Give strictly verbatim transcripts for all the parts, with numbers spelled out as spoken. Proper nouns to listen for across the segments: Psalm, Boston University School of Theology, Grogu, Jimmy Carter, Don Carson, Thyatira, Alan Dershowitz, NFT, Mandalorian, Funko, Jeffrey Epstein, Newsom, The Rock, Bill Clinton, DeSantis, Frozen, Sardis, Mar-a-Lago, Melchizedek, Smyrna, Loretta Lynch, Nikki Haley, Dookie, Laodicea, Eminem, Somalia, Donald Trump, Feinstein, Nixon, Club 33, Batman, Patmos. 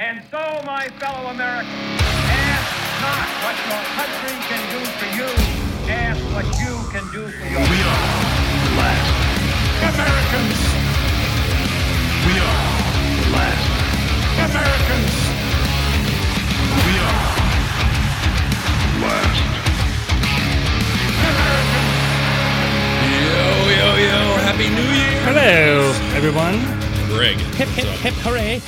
And so, my fellow Americans, ask not what your country can do for you. Ask what you can do for your country. We are the last Americans. We are the last Americans. We are the last Americans. Yo, yo, yo. Happy New Year. Hello, everyone. Greg. Hip, hip, hip, hooray.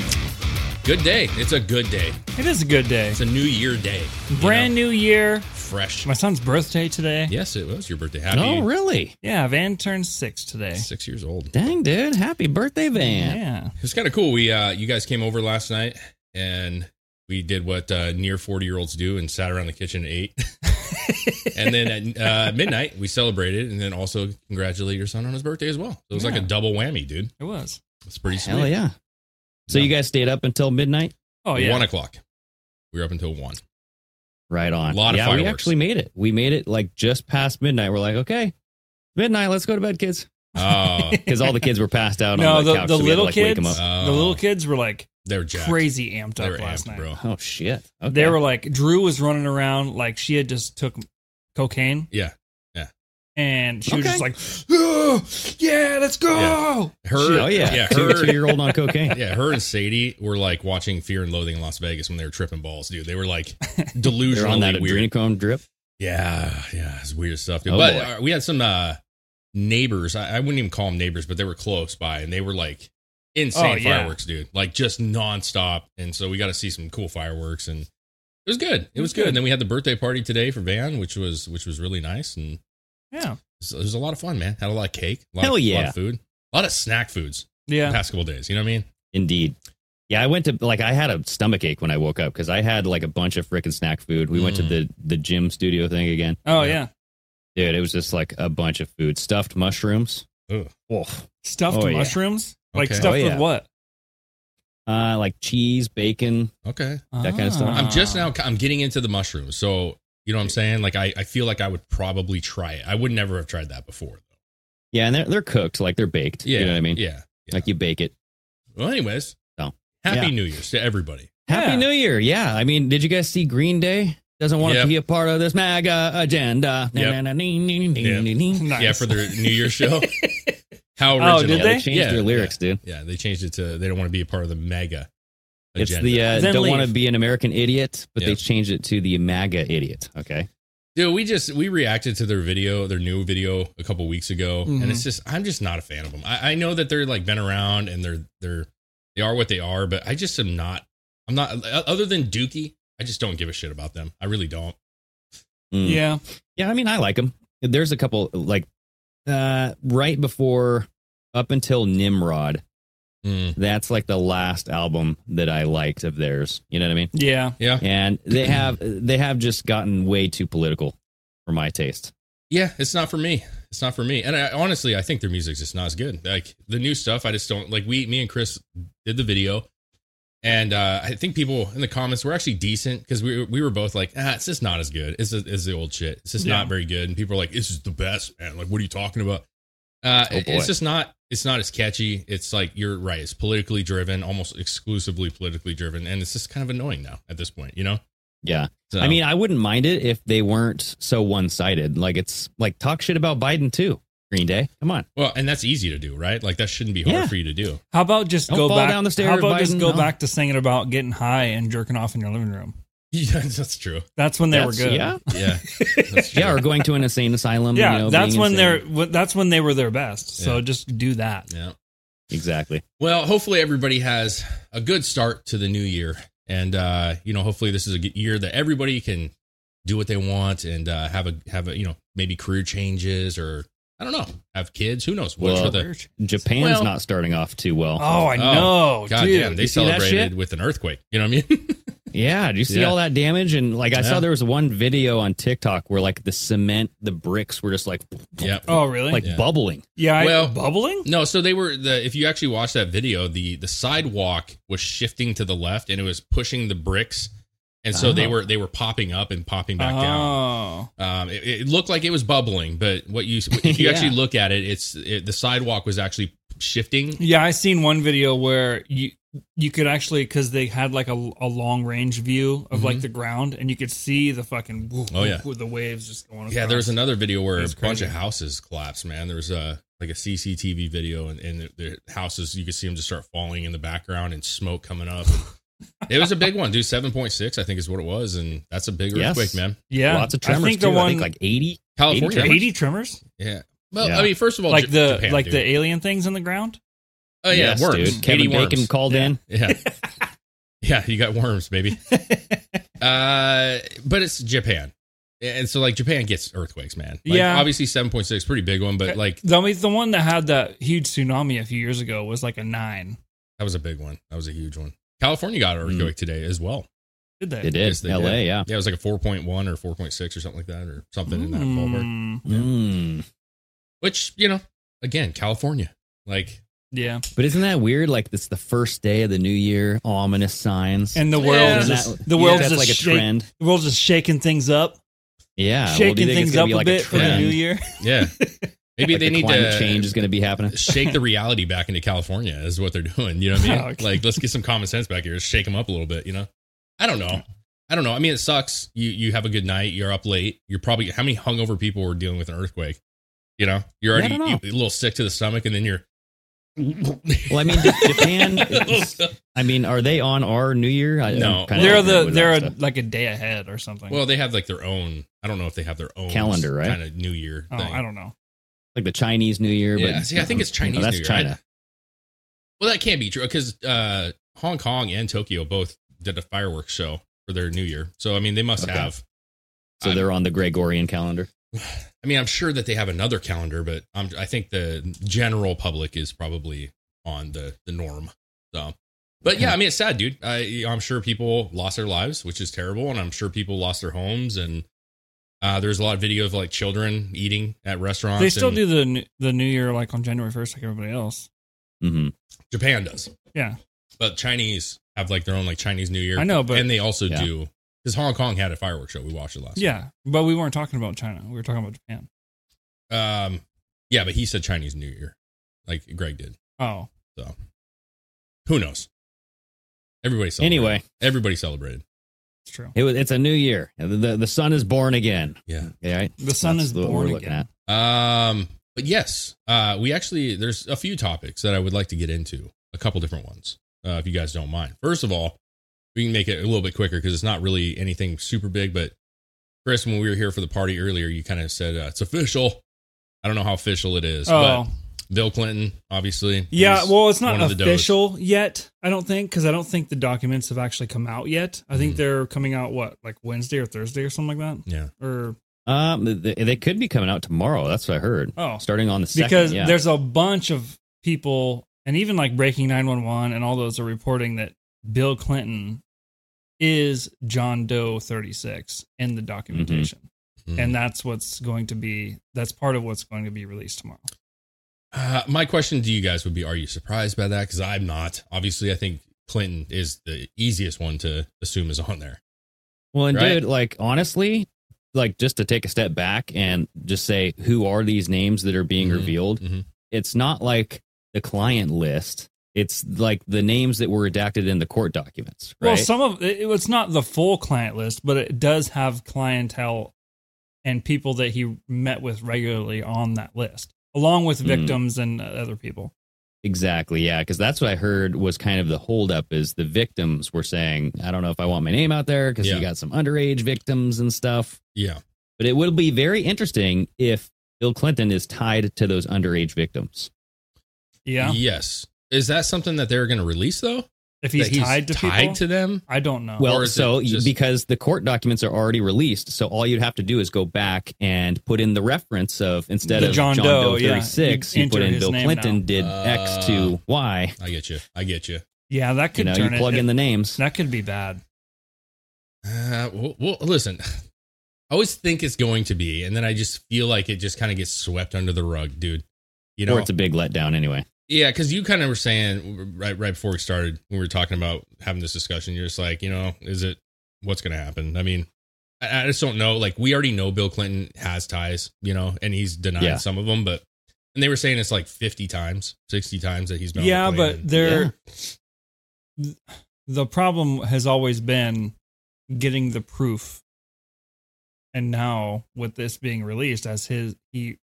Good day. It's a good day. It is a good day. It's a new year day. Brand know? new year. Fresh. My son's birthday today. Yes, it was your birthday. Happy. Oh, really? Yeah, Van turned six today. Six years old. Dang, dude. Happy birthday, Van. Yeah. It was kind of cool. We, uh, you guys came over last night, and we did what uh, near forty-year-olds do and sat around the kitchen and ate. And then at uh, midnight, we celebrated, and then also congratulated your son on his birthday as well. So it was yeah. like a double whammy, dude. It was. It's pretty sweet. Hell yeah. So you guys stayed up until midnight? Oh, yeah. One o'clock. We were up until one. Right on. A lot of yeah, fireworks. We actually made it. We made it like just past midnight. We're like, okay, midnight, let's go to bed, kids. Oh. Because all the kids were passed out no, on the, the couch. No, the so little like kids, oh. the little kids were like they were crazy amped up last amped, night. Bro. Oh, shit. Okay. They were like, Drew was running around like she had just took cocaine. Yeah. And she okay. was just like, oh, yeah, let's go. Yeah. Her, oh, yeah. yeah her, two-year-old on cocaine. Yeah, her and Sadie were like watching Fear and Loathing in Las Vegas when they were tripping balls, dude. They were like delusionally They're on that weird. Adrenochrome drip? Yeah, yeah, it's weird stuff, dude. Oh, but uh, we had some uh, neighbors. I, I wouldn't even call them neighbors, but they were close by, and they were like insane oh, yeah. fireworks, dude. Like just nonstop. And so we got to see some cool fireworks, and it was good. It, it was, was good. good. And then we had the birthday party today for Van, which was which was really nice, and yeah, it was a lot of fun, man. Had a lot of cake, a lot, Hell of, yeah. a lot of food, a lot of snack foods. Yeah, the past couple days, you know what I mean? Indeed. Yeah, I went to like I had a stomach ache when I woke up because I had like a bunch of freaking snack food. We mm. went to the the gym studio thing again. Oh yeah, yeah. Dude, it was just like a bunch of food, stuffed mushrooms. Ugh. Oh, stuffed oh, mushrooms, yeah. like okay. stuffed oh, yeah. with what? Uh, like cheese, bacon, okay, that ah. kind of stuff. I'm just now I'm getting into the mushrooms, so. You know what I'm saying? Like, I, I feel like I would probably try it. I would never have tried that before, though. Yeah, and they're, they're cooked. Like, they're baked. Yeah, you know what I mean? Yeah, yeah. Like, you bake it. Well, anyways. So, Happy yeah. New Year's to everybody. Happy yeah. New Year. Yeah. I mean, did you guys see Green Day? Doesn't want yep. to be a part of this MAGA agenda. Yep. Nice. Yeah, for their New Year's show. How original. Oh, did they? They changed yeah, their lyrics, yeah, dude. Yeah, they changed it to, they don't want to be a part of the MAGA. Agenda. It's the uh, then don't want to be an American idiot, but yep. they changed it to the MAGA idiot. Okay, dude, we just we reacted to their video, their new video a couple weeks ago, mm-hmm. and it's just I'm just not a fan of them. I, I know that they're like been around and they're they're they are what they are, but I just am not. I'm not other than Dookie. I just don't give a shit about them. I really don't. Mm. Yeah, yeah. I mean, I like them. There's a couple like uh, right before up until Nimrod. Mm. That's like the last album that I liked of theirs. You know what I mean? Yeah, yeah. And they have they have just gotten way too political for my taste. Yeah, it's not for me. It's not for me. And I, honestly, I think their music's just not as good. Like the new stuff, I just don't like. We, me and Chris did the video. And uh, I think people in the comments were actually decent, because we we were both like, ah, it's just not as good. It's just, it's the old shit. It's just yeah. not very good. And people are like, this is the best, man. Like, what are you talking about? Uh, oh, it's just not. It's not as catchy. It's like, you're right. It's politically driven, almost exclusively politically driven, and it's just kind of annoying now at this point, you know? Yeah. So, I mean, I wouldn't mind it if they weren't so one sided. Like, it's like, talk shit about Biden too. Green Day, come on. Well, and that's easy to do, right? Like, that shouldn't be hard yeah. for you to do. How about just Don't go back down the stairs? How about Biden? just go no. back to singing about getting high and jerking off in your living room? Yeah, that's true. That's when they that's, were good. Yeah, yeah, that's yeah. Or going to an insane asylum. Yeah, you know, that's when insane. they're. That's when they were their best. So yeah. just do that. Yeah, exactly. Well, hopefully everybody has a good start to the new year, and uh, you know, hopefully this is a year that everybody can do what they want and uh, have a have a you know, maybe career changes, or I don't know, have kids. Who knows? Well, the, Japan's well, not starting off too well. Oh, I know. Oh, God dude. damn. They celebrated with an earthquake. You know what I mean? yeah. Do you see yeah. all that damage? And like, I yeah. saw there was one video on TikTok where like the cement, the bricks were just like, yep. oh, really? Like yeah. bubbling. Yeah. I, well, bubbling? No. So they were, the, if you actually watch that video, the, the sidewalk was shifting to the left and it was pushing the bricks. And so oh. they were they were popping up and popping back oh. down. Um, it, it looked like it was bubbling, but what you if you yeah. actually look at it, it's it, the sidewalk was actually shifting. Yeah, I seen one video where you you could actually, because they had like a, a long range view of mm-hmm. like the ground, and you could see the fucking woof, oh yeah woof, the waves just going across. Yeah, there was another video where a crazy. bunch of houses collapsed. Man, there was a like a C C T V video, and, and the, the houses, you could see them just start falling in the background and smoke coming up. It was a big one, dude. seven point six, I think, is what it was, and that's a big earthquake, yes. man. Yeah, lots of tremors. I think the too. one, I think like eighty, California, eighty tremors. eighty tremors? Yeah. Well, yeah. I mean, first of all, like J- the Japan, like dude. the alien things in the ground. Oh yeah, yes, worms. Dude. Kevin Bacon worms. called yeah. in. Yeah, yeah, you got worms, baby. uh, but it's Japan, and so like Japan gets earthquakes, man. Like, yeah, obviously seven point six, pretty big one, but like the the one that had that huge tsunami a few years ago was like a nine. That was a big one. That was a huge one. California got an earthquake mm. today as well. Did they? It did. They L A, did. yeah. Yeah, it was like a four point one or four point six or something like that, or something mm. in that ballpark. Yeah. Mm. Which, you know, again, California. Like, yeah. But isn't that weird? Like, it's the first day of the new year, ominous signs. And the world yeah. is that, the world's yeah, just like a shake, trend. The world's just shaking things up. Yeah. Shaking well, things up a like bit a for the new year. Yeah. Maybe like they the need to change is going to be happening. Shake the reality back into California is what they're doing. You know what I mean? Oh, okay. Like, let's get some common sense back here. Shake them up a little bit. You know, I don't know. I don't know. I mean, it sucks. You you have a good night. You're up late. You're probably, how many hungover people were dealing with an earthquake? You know, you're already yeah, you, a little sick to the stomach, and then you're. Well, I mean, Japan. Is, I mean, are they on our New Year? I, no, they're the they're a, like a day ahead or something. Well, they have like their own. I don't know if they have their own calendar, right? Kind of New Year. Oh, thing. I don't know. Like the Chinese New Year. But yeah, see, I think it's Chinese no, that's New Year. China. I, well, that can't be true, because uh, Hong Kong and Tokyo both did a fireworks show for their New Year. So, I mean, they must okay. have. So um, they're on the Gregorian calendar? I mean, I'm sure that they have another calendar, but I'm, I think the general public is probably on the, the norm. So, But yeah, I mean, it's sad, dude. I, I'm sure people lost their lives, which is terrible. And I'm sure people lost their homes, and Uh, there's a lot of video of like children eating at restaurants. They still and, do the the New Year like on January first, like everybody else. Mm-hmm. Japan does, yeah. But Chinese have like their own like Chinese New Year. I know, but and they also yeah. do, because Hong Kong had a fireworks show. We watched it last. Yeah, time. But we weren't talking about China. We were talking about Japan. Um, yeah, but he said Chinese New Year, like Greg did. Oh, so who knows? Everybody celebrated. Anyway, everybody celebrated. It's true. It was, it's a new year. The, the, the sun is born again. Yeah. yeah right? The sun That's is born again. At. Um, but yes, uh, we actually, there's a few topics that I would like to get into, a couple different ones, uh, if you guys don't mind. First of all, we can make it a little bit quicker because it's not really anything super big. But Chris, when we were here for the party earlier, you kind of said uh, it's official. I don't know how official it is. Oh. But Bill Clinton, obviously. Yeah, well, it's not official yet, I don't think, because I don't think the documents have actually come out yet. I think mm. they're coming out, what, like Wednesday or Thursday or something like that? Yeah. Or um, they, they could be coming out tomorrow. That's what I heard. Oh. Starting on the second. Because yeah. there's a bunch of people, and even like Breaking nine one one and all those are reporting that Bill Clinton is John Doe thirty-six in the documentation. Mm-hmm. And that's what's going to be, that's part of what's going to be released tomorrow. Uh, my question to you guys would be, are you surprised by that? Because I'm not. Obviously, I think Clinton is the easiest one to assume is on there. Well, and right? dude, like, honestly, like, just to take a step back and just say, who are these names that are being mm-hmm. revealed? Mm-hmm. It's not like the client list. It's like the names that were redacted in the court documents. Right? Well, some of it, it's not the full client list, but it does have clientele and people that he met with regularly on that list, along with victims mm. and other people. Exactly. Yeah. Because that's what I heard was kind of the holdup is the victims were saying, I don't know if I want my name out there because yeah. you got some underage victims and stuff. Yeah. But it will be very interesting if Bill Clinton is tied to those underage victims. Yeah. Yes. Is that something that they're going to release, though? If he's, he's tied to tied people? to them? I don't know. Well, so just... because the court documents are already released, so all you'd have to do is go back and put in the reference of, instead the of John, John Doe thirty-six, yeah. you, you put in Bill Clinton now. did uh, X to Y. I get you. I get you. Yeah, that could you know, turn you plug it, in the names. That could be bad. Uh, well, well, listen, I always think it's going to be, and then I just feel like it just kind of gets swept under the rug, dude. You know, or it's a big letdown anyway. Yeah, because you kind of were saying right right before we started, when we were talking about having this discussion, you're just like, you know, is it, what's going to happen? I mean, I, I just don't know. Like, we already know Bill Clinton has ties, you know, and he's denied yeah. some of them. But, and they were saying it's like fifty times, sixty times that he's been on yeah, the plane. But they're, yeah. the problem has always been getting the proof. And now with this being released as his, he,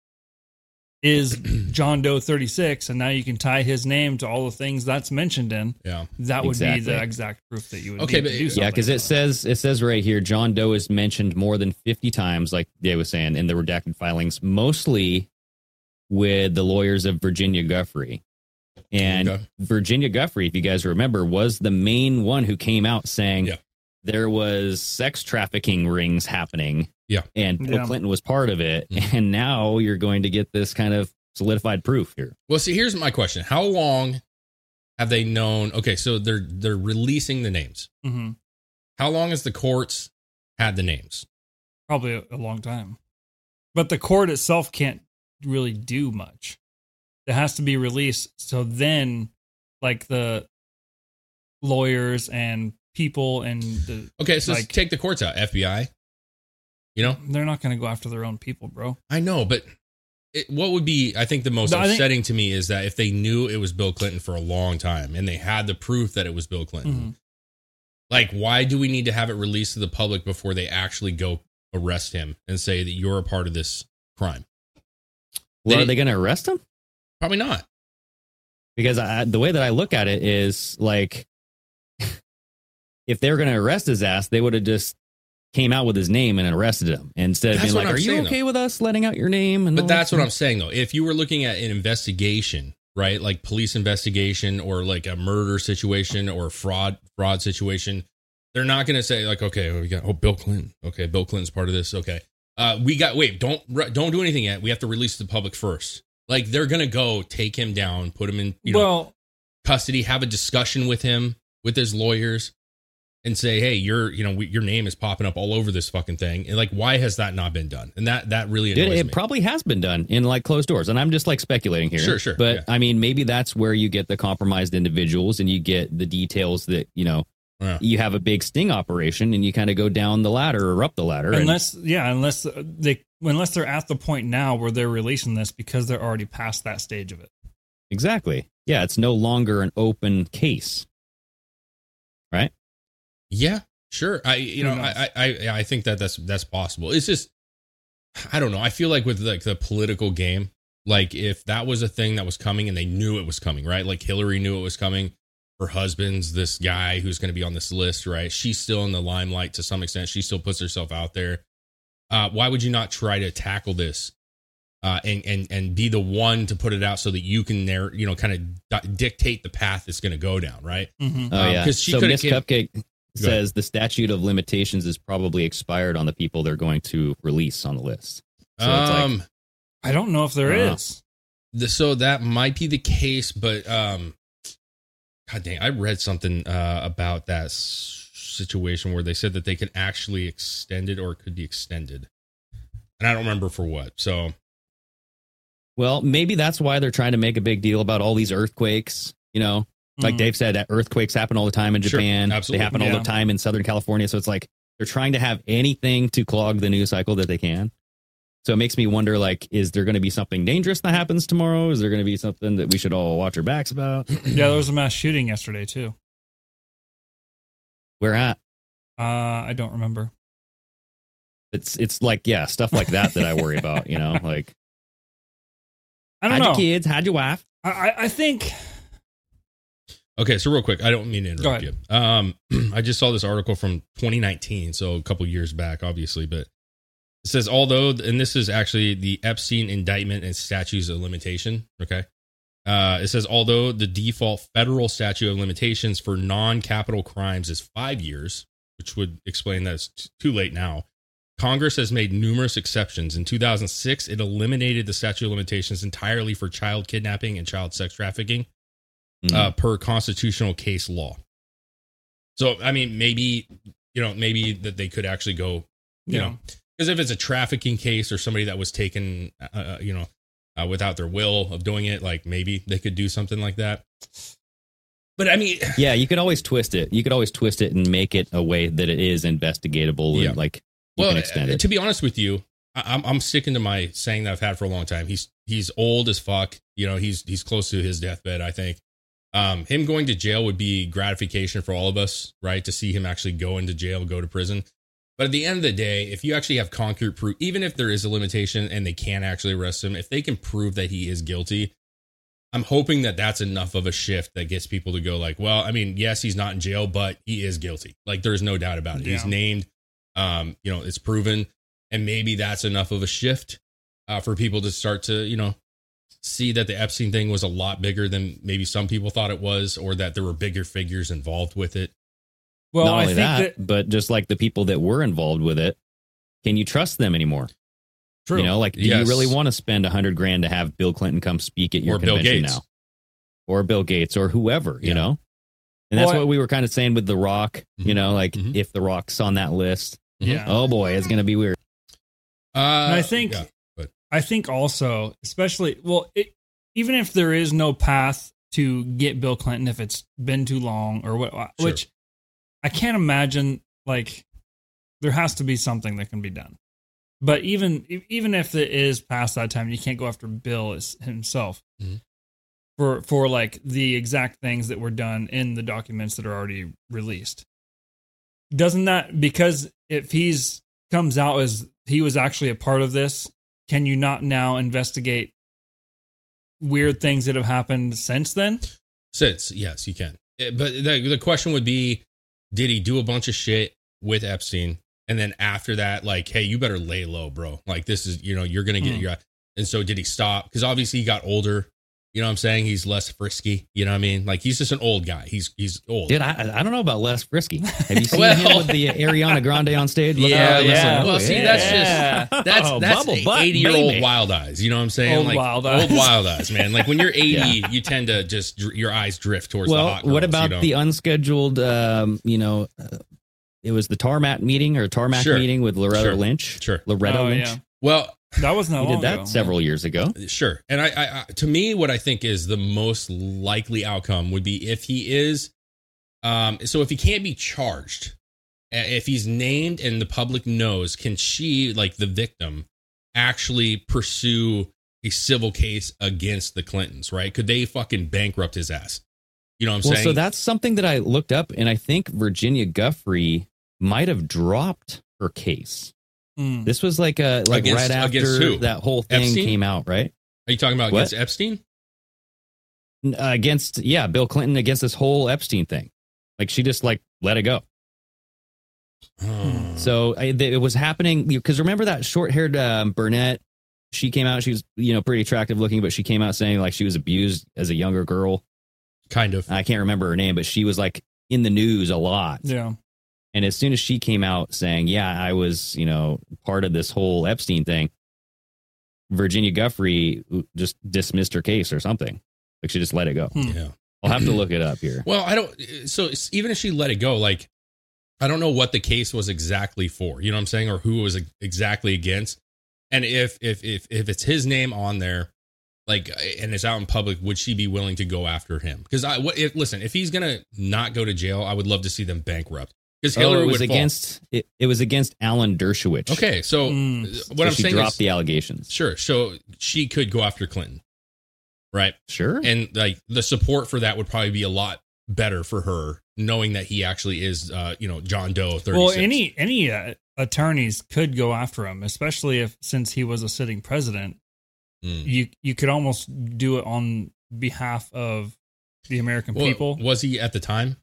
is John Doe thirty-six, and now you can tie his name to all the things that's mentioned in. Yeah, that would exactly. be the exact proof that you would okay, need but, to do something. Yeah, because it says it says right here, John Doe is mentioned more than fifty times, like they was saying, in the redacted filings, mostly with the lawyers of Virginia Giuffre. And okay. Virginia Giuffre, if you guys remember, was the main one who came out saying yeah. there was sex trafficking rings happening. Yeah. And Bill yeah. Clinton was part of it. Mm-hmm. And now you're going to get this kind of solidified proof here. Well, see, here's my question. How long have they known? Okay, so they're they're releasing the names. Mm-hmm. How long has the courts had the names? Probably a, a long time. But the court itself can't really do much. It has to be released. So then, like, the lawyers and people and the... Okay, so like, let's take the courts out. F B I. You know, they're not going to go after their own people, bro. I know, but it, what would be, I think the most no, upsetting think, to me is that if they knew it was Bill Clinton for a long time and they had the proof that it was Bill Clinton, mm-hmm. like, why do we need to have it released to the public before they actually go arrest him and say that you're a part of this crime? Well, they, are they going to arrest him? Probably not. Because I, the way that I look at it is like, if they were going to arrest his ass, they would have just came out with his name and arrested him instead of being like, are you okay with us letting out your name? But that's what I'm saying, though. If you were looking at an investigation, right, like police investigation or like a murder situation or fraud fraud situation, they're not going to say like, OK, we got oh Bill Clinton. OK, Bill Clinton's part of this. OK, uh, we got wait, don't don't do anything yet. We have to release the public first. Like, they're going to go take him down, put him in you know, custody, have a discussion with him, with his lawyers. And say, hey, your, you know, we, your name is popping up all over this fucking thing. And like, why has that not been done? And that that really annoys Dude, it me. Probably has been done in like closed doors. And I'm just like speculating here. Sure, sure. But yeah. I mean, maybe that's where you get the compromised individuals and you get the details that, you know, yeah. you have a big sting operation and you kind of go down the ladder or up the ladder. Unless, and, yeah, unless they unless they're at the point now where they're releasing this because they're already past that stage of it. Exactly. Yeah, it's no longer an open case. Right? Yeah, sure. I, you know, I, I, I think that that's, that's possible. It's just, I don't know. I feel like with like the political game, like if that was a thing that was coming and they knew it was coming, right? Like Hillary knew it was coming. Her husband's this guy who's going to be on this list, right? She's still in the limelight to some extent. She still puts herself out there. Uh, why would you not try to tackle this uh, and, and, and be the one to put it out so that you can there, you know, kind of dictate the path it's going to go down. Right. Mm-hmm. Oh, yeah. Cause she so Miss Cupcake says the statute of limitations is probably expired on the people they're going to release on the list. So um, it's like, I don't know if there uh, is. The, so that might be the case, but um, God dang, I read something uh, about that s- situation where they said that they could actually extend it or it could be extended. And I don't remember for what. So, well, maybe that's why they're trying to make a big deal about all these earthquakes, you know, Like Dave said, that earthquakes happen all the time in Japan. Sure, absolutely. They happen yeah. all the time in Southern California. So it's like they're trying to have anything to clog the news cycle that they can. So it makes me wonder, like, is there going to be something dangerous that happens tomorrow? Is there going to be something that we should all watch our backs about? Yeah, there was a mass shooting yesterday, too. Where at? Uh, I don't remember. It's it's like, yeah, stuff like that that I worry about, you know, like. I don't how'd know. How'd your kids? How'd your wife? I, I think... Okay, so real quick, I don't mean to interrupt you. Um, I just saw this article from twenty nineteen, so a couple years back, obviously, but it says, although, and this is actually the Epstein indictment and statutes of limitation, okay? Uh, it says, although the default federal statute of limitations for non-capital crimes is five years, which would explain that it's too late now, Congress has made numerous exceptions. In two thousand six, it eliminated the statute of limitations entirely for child kidnapping and child sex trafficking. Mm-hmm. Uh, per constitutional case law. So, I mean, maybe, you know, maybe that they could actually go, you yeah. know, because if it's a trafficking case or somebody that was taken, uh, you know, uh, without their will of doing it, like maybe they could do something like that. But I mean, yeah, you could always twist it. You could always twist it and make it a way that it is investigatable. Yeah. And like, well, uh, to be honest with you, I- I'm, I'm sticking to my saying that I've had for a long time. He's, he's old as fuck. You know, he's, he's close to his deathbed, I think. Um, him going to jail would be gratification for all of us, right? To see him actually go into jail, go to prison. But at the end of the day, if you actually have concrete proof, even if there is a limitation and they can't actually arrest him, if they can prove that he is guilty, I'm hoping that that's enough of a shift that gets people to go like, well, I mean, yes, he's not in jail, but he is guilty. Like there's no doubt about it. Yeah. He's named, um, you know, it's proven. And maybe that's enough of a shift uh, for people to start to, you know, see that the Epstein thing was a lot bigger than maybe some people thought it was, or that there were bigger figures involved with it. Well, not only I think that, that, but just like the people that were involved with it, can you trust them anymore? True. You know, like, do yes. you really want to spend a hundred grand to have Bill Clinton come speak at your or convention Bill Gates. now? Or Bill Gates or whoever, yeah. you know? And well, that's I, what we were kind of saying with The Rock, mm-hmm, you know, like mm-hmm. if The Rock's on that list, yeah. oh boy, it's going to be weird. Uh, and I think... Yeah. I think also, especially, well, it, even if there is no path to get Bill Clinton, if it's been too long or what, sure. which I can't imagine, like, there has to be something that can be done. But even even if it is past that time, you can't go after Bill himself mm-hmm. for, for like, the exact things that were done in the documents that are already released. Doesn't that, because if he's comes out as he was actually a part of this, can you not now investigate weird things that have happened since then? Since, yes, you can. But the, the question would be, did he do a bunch of shit with Epstein? And then after that, like, hey, you better lay low, bro. Like, this is, you know, you're going to get mm. your... And so did he stop? Because obviously he got older. You know what I'm saying? He's less frisky. You know what I mean? Like, he's just an old guy. He's he's old. Dude, I, I don't know about less frisky. Have you seen well, him with the Ariana Grande on stage? Look yeah, out, yeah. Well, see, yeah. that's just, that's, oh, that's eighty-year-old wild eyes. You know what I'm saying? Old like, wild eyes. Old wild eyes, man. Like, when you're eighty, yeah. you tend to just, your eyes drift towards well, the hot girls. What about you know? the unscheduled, um, you know, uh, it was the tarmac meeting or tarmac sure. meeting with Loretta sure. Lynch? Sure. Loretta oh, Lynch. Yeah. Well... That was not long ago. He did that several years ago. Sure. And I, I, I, to me, what I think is the most likely outcome would be if he is, um, so if he can't be charged, if he's named and the public knows, can she, like the victim, actually pursue a civil case against the Clintons, right? Could they fucking bankrupt his ass? You know what I'm well, saying? So that's something that I looked up, and I think Virginia Giuffre might have dropped her case. This was like a like against, right after that whole thing Epstein? came out, right? Are you talking about what? against Epstein? Uh, against yeah, Bill Clinton against this whole Epstein thing. Like she just like let it go. Hmm. So I, th- it was happening because remember that short-haired um, brunette? She came out. She was you know pretty attractive looking, but she came out saying like she was abused as a younger girl. Kind of. I can't remember her name, but she was like in the news a lot. Yeah. And as soon as she came out saying, yeah, I was, you know, part of this whole Epstein thing, Virginia Giuffre just dismissed her case or something. Like she just let it go. Yeah, I'll have to look it up here. Well, I don't. So even if she let it go, like, I don't know what the case was exactly for, you know what I'm saying? Or who it was exactly against. And if, if, if, if it's his name on there, like, and it's out in public, would she be willing to go after him? Because I, what, if, listen, if he's gonna not go to jail, I would love to see them bankrupt. Because Hillary oh, it was would against it, it was against Alan Dershowitz. Okay, so mm. what so I'm she saying dropped is, the allegations. Sure, so she could go after Clinton, right? Sure, and like the support for that would probably be a lot better for her, knowing that he actually is, uh, you know, John Doe. thirty-six. Well, any any uh, attorneys could go after him, especially if since he was a sitting president. Mm. You you could almost do it on behalf of the American well, people. Was he at the time?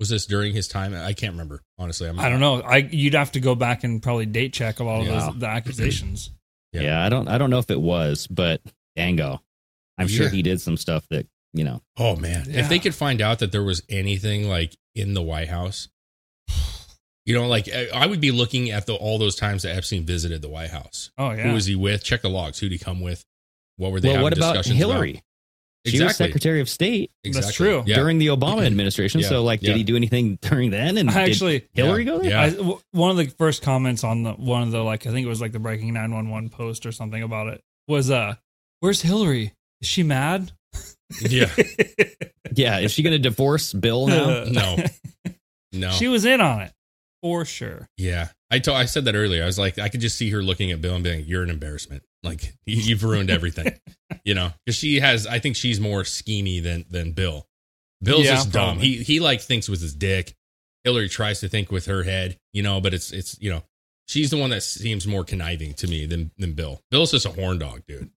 Was this during his time? I can't remember. Honestly, I'm not I don't know. I you'd have to go back and probably date check a lot of yeah. those the accusations. Yeah. yeah, I don't I don't know if it was, but Dango, I'm yeah. sure he did some stuff that, you know. Oh man, yeah. if they could find out that there was anything like in the White House, you know, like I would be looking at the, all those times that Epstein visited the White House. Oh yeah, who was he with? Check the logs. Who did he come with? What were they well, having what about discussions Hillary? About? Exactly. She was Secretary of State. Exactly. That's true. Yeah. During the Obama administration. Yeah. So like, did yeah. he do anything during then? And I actually, Hillary yeah. go there? Yeah. I, w- one of the first comments on the one of the like, I think it was like the Breaking nine one one post or something about it was, uh, "Where's Hillary? Is she mad?" Yeah. yeah. Is she going to divorce Bill now? No. No. She was in on it. For sure. Yeah. I told, I said that earlier. I was like, I could just see her looking at Bill and being like, you're an embarrassment. Like, you, you've ruined everything, you know, because she has, I think she's more schemy than, than Bill. Bill's yeah, just dumb. Probably. He, he like thinks with his dick. Hillary tries to think with her head, you know, but it's, it's, you know, she's the one that seems more conniving to me than, than Bill. Bill's just a horn dog, dude.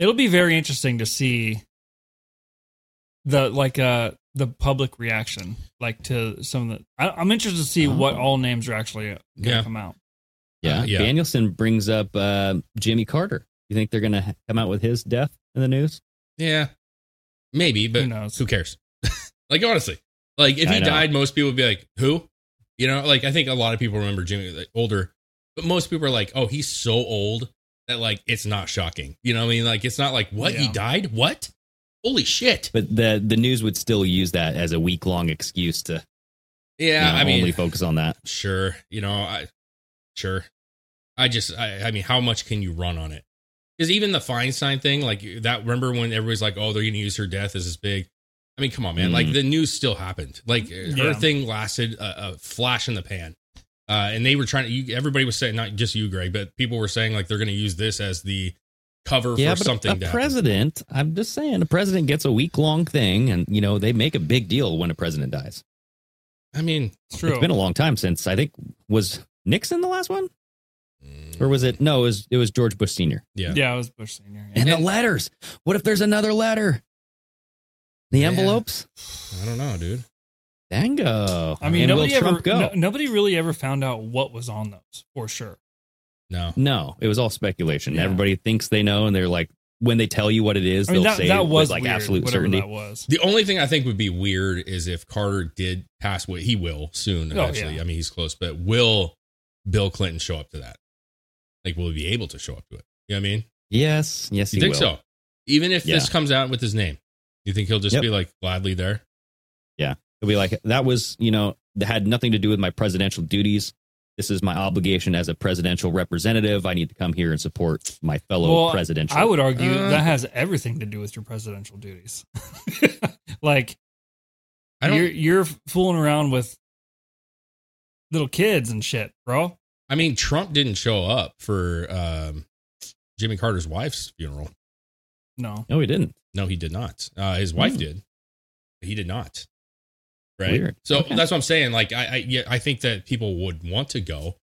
It'll be very interesting to see the, like, uh, the public reaction, like to some of the, I, I'm interested to see oh. what all names are actually going to yeah. come out. Yeah. Uh, yeah. Danielson brings up uh, Jimmy Carter. You think they're going to come out with his death in the news? Yeah, maybe, but who knows? Who cares? Like, honestly, like if he died, most people would be like, who, you know, like, I think a lot of people remember Jimmy like, older, but most people are like, oh, he's so old that like, it's not shocking. You know what I mean? Like, it's not like what yeah. he died. What? Holy shit. But the the news would still use that as a week long excuse to yeah, you know, I mean, only focus on that. Sure. You know, I sure. I just I, I mean, how much can you run on it? Because even the Feinstein thing, like that, remember when everybody's like, oh, they're gonna use her death as this big. I mean, come on, man. Mm-hmm. Like the news still happened. Like her yeah. thing lasted a, a flash in the pan. Uh, and they were trying to you, everybody was saying, not just you, Greg, but people were saying like they're gonna use this as the cover yeah, for something. A, a president, I'm just saying, a president gets a week long thing, and you know they make a big deal when a president dies. I mean, it's, true. It's been a long time since I think was Nixon the last one, mm. or was it? No, it was it was George Bush Senior. Yeah, yeah, it was Bush Senior. Yeah. And the letters. What if there's another letter? The yeah. envelopes. I don't know, dude. Dango. I mean, and nobody ever. No, nobody really ever found out what was on those for sure. No, no, it was all speculation. Yeah. Everybody thinks they know, and they're like, when they tell you what it is, I mean, they'll that, say that was like weird, absolute certainty. That was. The only thing I think would be weird is if Carter did pass away. He will soon, eventually. Oh, yeah. I mean, he's close, but will Bill Clinton show up to that? Like, will he be able to show up to it? You know what I mean? Yes, yes, you he think will. So? Even if yeah. this comes out with his name, you think he'll just yep. be like gladly there? Yeah, he'll be like, that was, you know, that had nothing to do with my presidential duties. This is my obligation as a presidential representative. I need to come here and support my fellow well, presidential. I would argue uh, that has everything to do with your presidential duties. Like, I don't, you're, you're fooling around with little kids and shit, bro. I mean, Trump didn't show up for um, Jimmy Carter's wife's funeral. No. No, he didn't. No, he did not. Uh, his wife mm. did. He did not. Right. Weird. So okay. that's what I'm saying. Like, I, I, yeah, I think that people would want to go,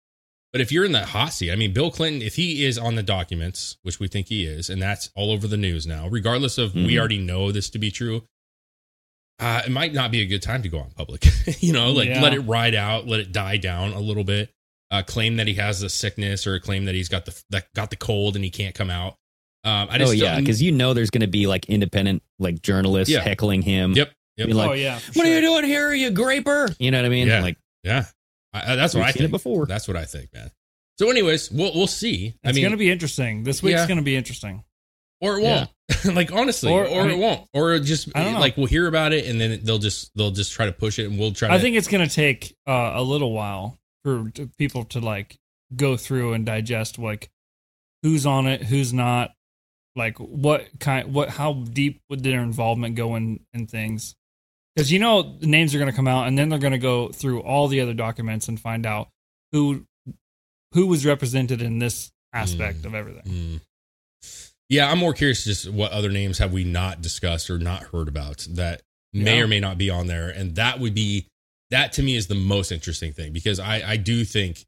but if you're in that hot seat, I mean, Bill Clinton, if he is on the documents, which we think he is, and that's all over the news now, regardless of mm-hmm. we already know this to be true, uh, it might not be a good time to go out in public, you know, like yeah. let it ride out, let it die down a little bit, uh, claim that he has a sickness or claim that he's got the, that got the cold and he can't come out. Um, I just, oh yeah. Cause you know, there's going to be like independent, like journalists yeah. heckling him. Yep. Yep. Like, oh, yeah, sure. What are you doing here? Are you graper? You know what I mean? Yeah. Like, yeah, I, I, that's what I think. It before. That's what I think, man. So anyways, we'll, we'll see. It's I mean, going to be interesting. This week's yeah. going to be interesting. Or it won't. Yeah. Like, honestly, or, or I mean, it won't. Or just like we'll hear about it and then they'll just they'll just try to push it and we'll try. I to, think it's going to take uh, a little while for people to like go through and digest like who's on it, who's not. Like what kind, what, how deep would their involvement go in, in things? Because, you know, the names are going to come out and then they're going to go through all the other documents and find out who, who was represented in this aspect mm. of everything. Mm. Yeah. I'm more curious just what other names have we not discussed or not heard about that may yeah. or may not be on there. And that would be, that to me is the most interesting thing, because I, I do think,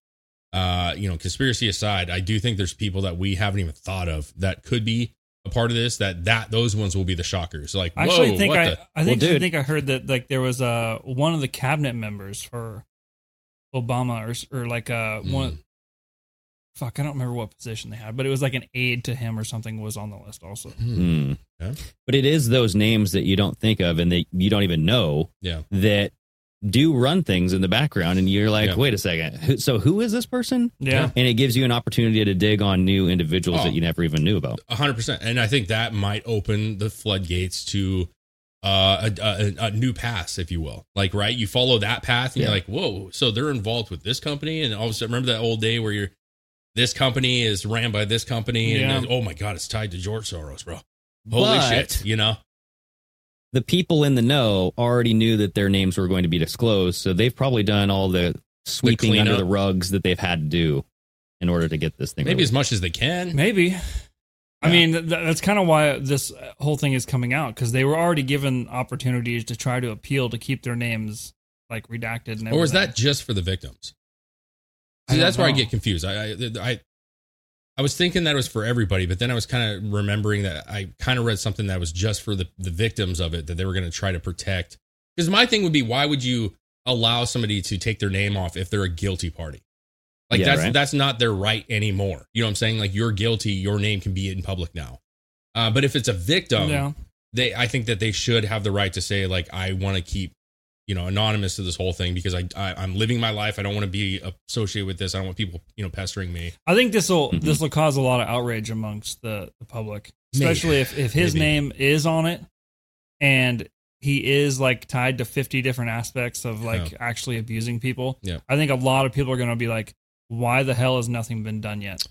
uh, you know, conspiracy aside, I do think there's people that we haven't even thought of that could be a part of this, that that those ones will be the shockers. Like, I actually whoa, think what I, the? I think well, I think I heard that like there was a uh, one of the cabinet members for Obama or or like uh one mm. fuck I don't remember what position they had, but it was like an aide to him or something was on the list also. Mm. Yeah. But it is those names that you don't think of and that you don't even know yeah. that do run things in the background, and you're like, yeah. wait a second, so who is this person? Yeah. And it gives you an opportunity to dig on new individuals oh, that you never even knew about. one hundred percent. And I think that might open the floodgates to uh, a, a, a new path, if you will. Like, right? You follow that path, and yeah. you're like, whoa, so they're involved with this company? And all of a sudden, remember that old day where you're, this company is ran by this company, yeah. and oh my God, it's tied to George Soros, bro. Holy but, shit, you know? The people in the know already knew that their names were going to be disclosed, so they've probably done all the sweeping the under the rugs that they've had to do in order to get this thing. Maybe released. As much as they can. Maybe. Yeah. I mean, th- that's kind of why this whole thing is coming out, because they were already given opportunities to try to appeal to keep their names like redacted. And or is that just for the victims? See, that's know. where I get confused. I, I, I, I was thinking that it was for everybody, but then I was kind of remembering that I kind of read something that was just for the, the victims of it, that they were going to try to protect. Because my thing would be, why would you allow somebody to take their name off if they're a guilty party? Like, yeah, that's right. that's not their right anymore. You know what I'm saying? Like, you're guilty. Your name can be in public now. Uh, but if it's a victim, no. they I think that they should have the right to say, like, I want to keep, you know, anonymous to this whole thing, because I, I I'm living my life. I don't want to be associated with this. I don't want people, you know, pestering me. I think this will mm-hmm. this will cause a lot of outrage amongst the, the public, especially Maybe. if if his Maybe. name is on it and he is like tied to fifty different aspects of like yeah. actually abusing people. Yeah. I think a lot of people are going to be like, why the hell has nothing been done yet?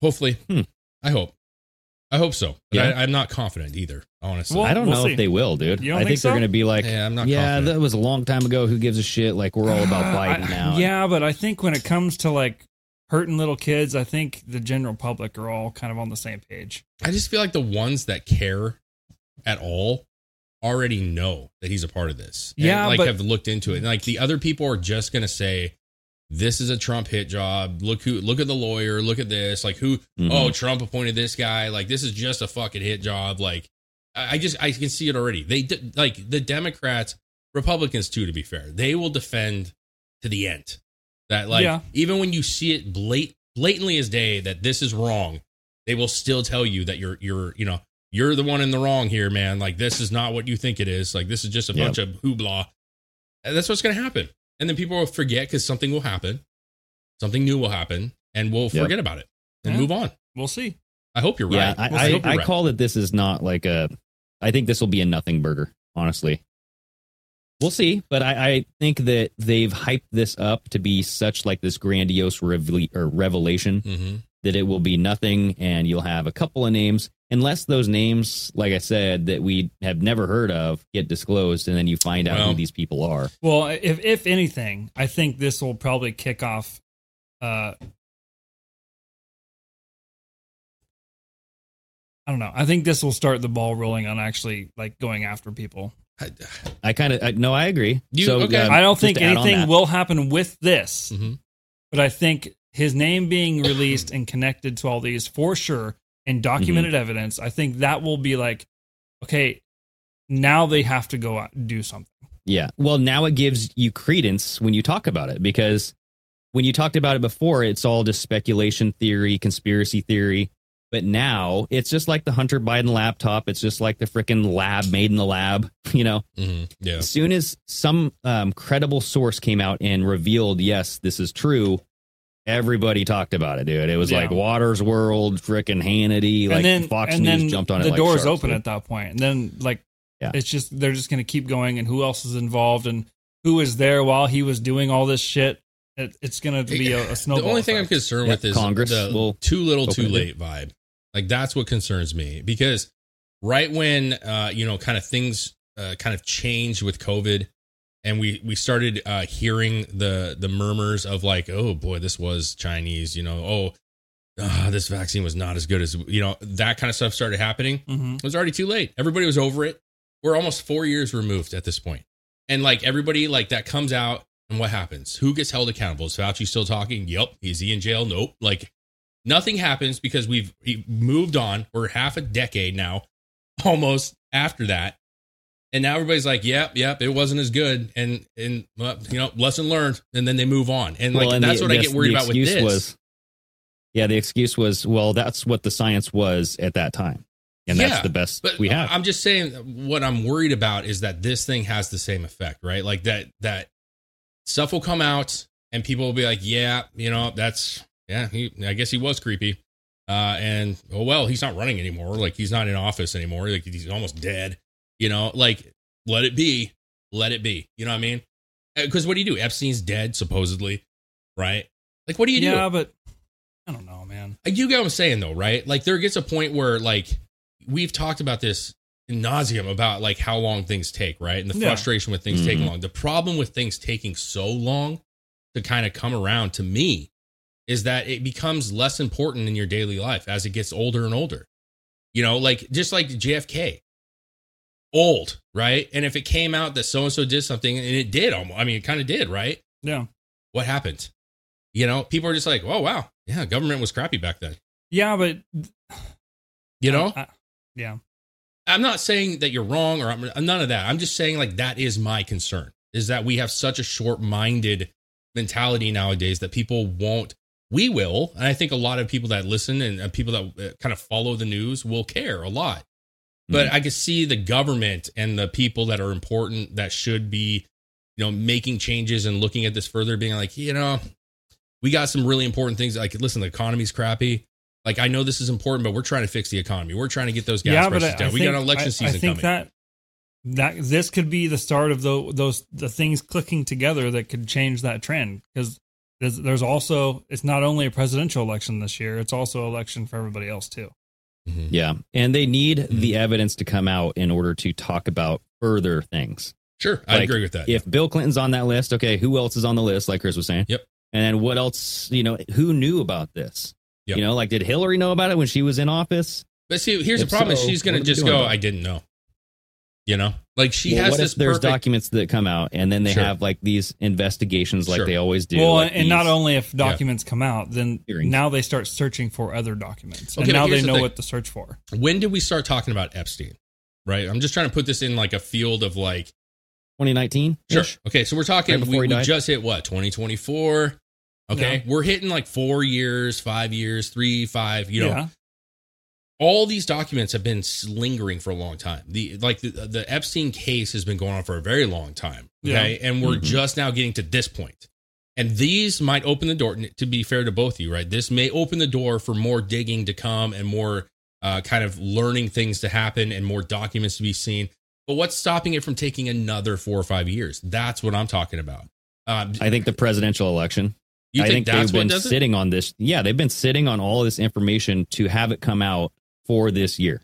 Hopefully, hmm. I hope. I hope so. But yeah. I, I'm not confident either, honestly. Well, I don't we'll know see. if they will, dude. I think, think so? They're going to be like, yeah, I'm not yeah that was a long time ago. Who gives a shit? Like, we're all about Biden uh, I, now. Yeah, but I think when it comes to like hurting little kids, I think the general public are all kind of on the same page. I just feel like the ones that care at all already know that he's a part of this. And yeah, like but, have looked into it. And like the other people are just going to say, this is a Trump hit job. Look who, look at the lawyer. Look at this. Like who, mm-hmm. oh, Trump appointed this guy. Like this is just a fucking hit job. Like I just, I can see it already. They like the Democrats, Republicans too, to be fair, they will defend to the end that like, yeah. even when you see it blat- blatantly as day that this is wrong, they will still tell you that you're, you're, you know, you're the one in the wrong here, man. Like this is not what you think it is. Like this is just a yep. bunch of hoopla. And that's what's going to happen. And then people will forget because something will happen. Something new will happen and we'll forget yep. about it and yeah. move on. We'll see. I hope you're yeah, right. I, we'll I, you're I right. call that this is not like a, I think this will be a nothing burger, honestly. We'll see. But I, I think that they've hyped this up to be such like this grandiose revel- or revelation mm-hmm. that it will be nothing. And you'll have a couple of names, unless those names, like I said, that we have never heard of get disclosed, and then you find out well, who these people are. Well, if if anything, I think this will probably kick off. Uh, I don't know. I think this will start the ball rolling on actually like going after people. I, I kind of no, I agree. You, so okay. um, I don't think anything will happen with this, mm-hmm. but I think his name being released and connected to all these for sure. And documented mm-hmm. evidence, I think that will be like, okay, now they have to go out and do something. Yeah. Well, now it gives you credence when you talk about it, because when you talked about it before, it's all just speculation theory, conspiracy theory. But now it's just like the Hunter Biden laptop. It's just like the freaking lab made in the lab, you know? Mm-hmm. Yeah. As soon as some um, credible source came out and revealed, yes, this is true. Everybody talked about it, dude. It was yeah. like Waters World, frickin' Hannity, and like then, Fox and News then jumped on the it. The door's like open at that point. And then like yeah. it's just they're just gonna keep going, and who else is involved and who was there while he was doing all this shit. It, it's gonna be a, a snowball. The only effect. thing I'm concerned yeah, with is Congress the will too little too late it. vibe. Like, that's what concerns me, because right when, uh, you know, kind of things uh, kind of changed with COVID, and we we started uh, hearing the the murmurs of like, oh, boy, this was Chinese, you know, oh, uh, this vaccine was not as good as, you know, that kind of stuff started happening. Mm-hmm. It was already too late. Everybody was over it. We're almost four years removed at this point. And like everybody like that comes out. And what happens? Who gets held accountable? Is Fauci still talking? Yep. Is he in jail? Nope. Like nothing happens because we've moved on. We're half a decade now, almost after that. And now everybody's like, yep, yep, it wasn't as good. And, and well, you know, lesson learned. And then they move on. And like, well, and that's the, what I get worried about with this. Was, yeah. The excuse was, well, that's what the science was at that time. And yeah, that's the best but we have. I'm just saying what I'm worried about is that this thing has the same effect, right? Like that, that, stuff will come out and people will be like, yeah, you know, that's, yeah, he, I guess he was creepy. Uh, and, oh, well, he's not running anymore. Like, he's not in office anymore. Like, he's almost dead. You know, like, let it be. Let it be. You know what I mean? Because what do you do? Epstein's dead, supposedly, right? Like, what do you do? Yeah, but I don't know, man. You get what I'm saying, though, right? Like, there gets a point where, like, we've talked about this ad nauseum about like how long things take, right? And the yeah. frustration with things mm-hmm. taking long. The problem with things taking so long to kind of come around to me is that it becomes less important in your daily life as it gets older and older. You know, like just like J F K, old, right? And if it came out that so and so did something, and it did, almost, I mean, it kind of did, right? Yeah. What happened? You know, people are just like, oh wow, yeah, government was crappy back then. Yeah, but you know, I, I, yeah. I'm not saying that you're wrong or I'm, none of that. I'm just saying like that is my concern, is that we have such a short-minded mentality nowadays that people won't, we will. And I think a lot of people that listen and people that kind of follow the news will care a lot. But mm-hmm. I can see the government and the people that are important that should be, you know, making changes and looking at this further being like, you know, we got some really important things. Like, listen, the economy's crappy. Like, I know this is important, but we're trying to fix the economy. We're trying to get those gas yeah, prices down. I we think, got an election I, season I think coming. That, that this could be the start of the, those the things clicking together that could change that trend. Because there's, there's also, it's not only a presidential election this year, it's also election for everybody else too. Mm-hmm. Yeah. And they need mm-hmm. the evidence to come out in order to talk about further things. Sure. Like, I agree with that. If yeah. Bill Clinton's on that list, okay, who else is on the list, like Chris was saying? Yep. And then what else, you know, who knew about this? Yep. You know, like, did Hillary know about it when she was in office? But see, here's if the problem. So, is she's going to just go, about? I didn't know. You know, like she well, has what this. If there's perfect... documents that come out and then they sure. have like these investigations like sure. they always do. Well, like and these... not only if documents yeah. come out, then Hearings. Now they start searching for other documents. Okay, and now they the know thing. What to search for. When did we start talking about Epstein? Right. I'm just trying to put this in like a field of like twenty nineteen. Sure. Okay. So we're talking right we, we just hit what? twenty twenty-four. Okay, yeah. We're hitting like four years, five years, three, five, you know, yeah. all these documents have been lingering for a long time. The like the, the Epstein case has been going on for a very long time. Okay, yeah. And we're mm-hmm. just now getting to this point. And these might open the door, to be fair to both of you, right? This may open the door for more digging to come and more uh, kind of learning things to happen and more documents to be seen. But what's stopping it from taking another four or five years? That's what I'm talking about. Um, I think the presidential election. You I think, think that's they've been sitting on this. Yeah, they've been sitting on all this information to have it come out for this year.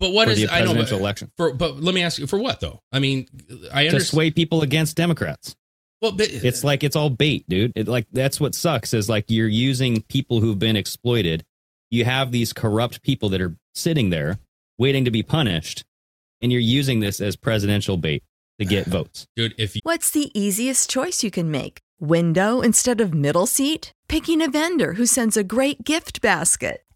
But what for is the presidential I know, but, election? For, but let me ask you, for what though? I mean, I understand. To sway people against Democrats. Well, but, it's like it's all bait, dude. It, like that's what sucks is like you're using people who've been exploited. You have these corrupt people that are sitting there waiting to be punished, and you're using this as presidential bait to get votes, dude. If you- what's the easiest choice you can make? Window instead of middle seat? Picking a vendor who sends a great gift basket?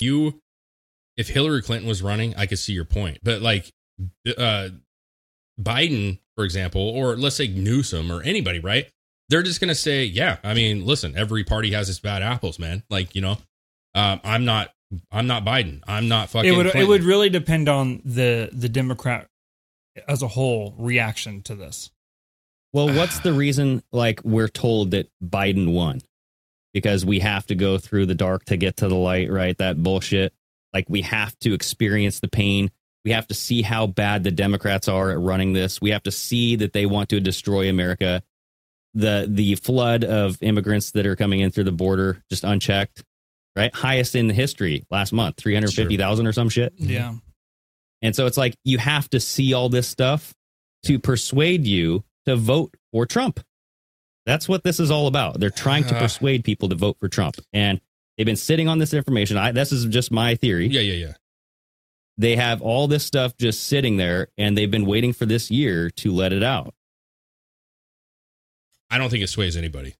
You, if Hillary Clinton was running, I could see your point. But like uh, Biden, for example, or let's say Newsom or anybody, right? They're just going to say, yeah, I mean, listen, every party has its bad apples, man. Like, you know, um, I'm not I'm not Biden. I'm not fucking. It would, it would really depend on the the Democrat as a whole reaction to this. Well, what's the reason, like, we're told that Biden won? Because we have to go through the dark to get to the light, right? That bullshit. Like, we have to experience the pain. We have to see how bad the Democrats are at running this. We have to see that they want to destroy America. The the flood of immigrants that are coming in through the border, just unchecked, right? Highest in the history last month, three hundred fifty thousand or some shit. Yeah. And so it's like, you have to see all this stuff to yeah. persuade you to vote for Trump. That's what this is all about. They're trying to uh, persuade people to vote for Trump. And they've been sitting on this information. I, this is just my theory. Yeah, yeah, yeah. They have all this stuff just sitting there, and they've been waiting for this year to let it out. I don't think it sways anybody.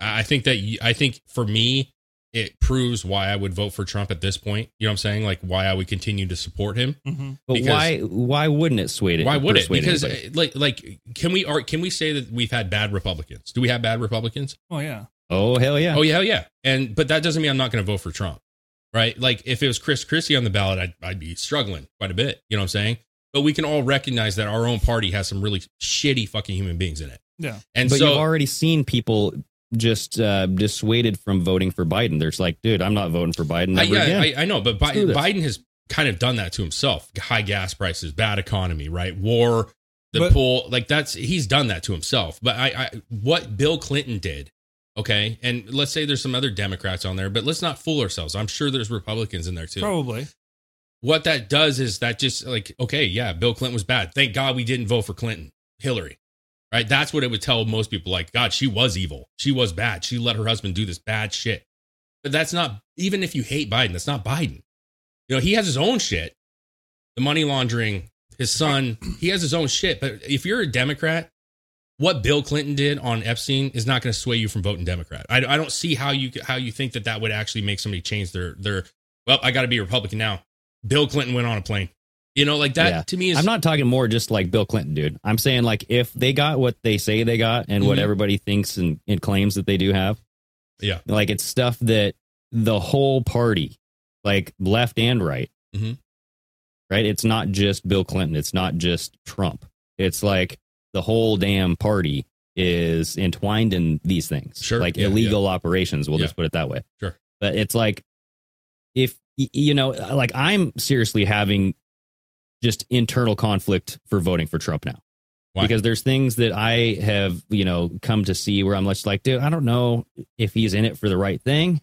I think that I think for me, it proves why I would vote for Trump at this point. You know what I'm saying? Like, why I would continue to support him. Mm-hmm. But why why wouldn't it sway it? Why would it? Because anybody? like like can we are can we say that we've had bad Republicans? Do we have bad Republicans? Oh yeah. Oh hell yeah. Oh yeah, hell yeah. And but that doesn't mean I'm not going to vote for Trump, right? Like if it was Chris Christie on the ballot, I'd, I'd be struggling quite a bit. You know what I'm saying? But we can all recognize that our own party has some really shitty fucking human beings in it. Yeah, and but so, you've already seen people just uh, dissuaded from voting for Biden. There's like, dude, I'm not voting for Biden. I, yeah, I, I know, but Biden, Biden has kind of done that to himself. High gas prices, bad economy, right? War, the but, pull, like that's he's done that to himself. But I, I, what Bill Clinton did, okay, and let's say there's some other Democrats on there, but let's not fool ourselves. I'm sure there's Republicans in there too, probably. What that does is that just like, okay, yeah, Bill Clinton was bad. Thank God we didn't vote for Clinton, Hillary. Right. That's what it would tell most people, like, God, she was evil. She was bad. She let her husband do this bad shit. But that's not, even if you hate Biden, that's not Biden. You know, he has his own shit. The money laundering, his son, he has his own shit. But if you're a Democrat, what Bill Clinton did on Epstein is not going to sway you from voting Democrat. I, I don't see how you how you think that that would actually make somebody change their their. Well, I got to be Republican now. Bill Clinton went on a plane. You know, like that yeah. to me is... I'm not talking more just like Bill Clinton, dude. I'm saying like if they got what they say they got and mm-hmm. what everybody thinks and, and claims that they do have. Yeah. Like it's stuff that the whole party, like left and right. Mm-hmm. Right. It's not just Bill Clinton. It's not just Trump. It's like the whole damn party is entwined in these things. Sure. Like yeah, illegal yeah. operations. We'll yeah. just put it that way. Sure. But it's like if, you know, like I'm seriously having just internal conflict for voting for Trump now. Why? Because there's things that I have, you know, come to see where I'm just like, dude, I don't know if he's in it for the right thing.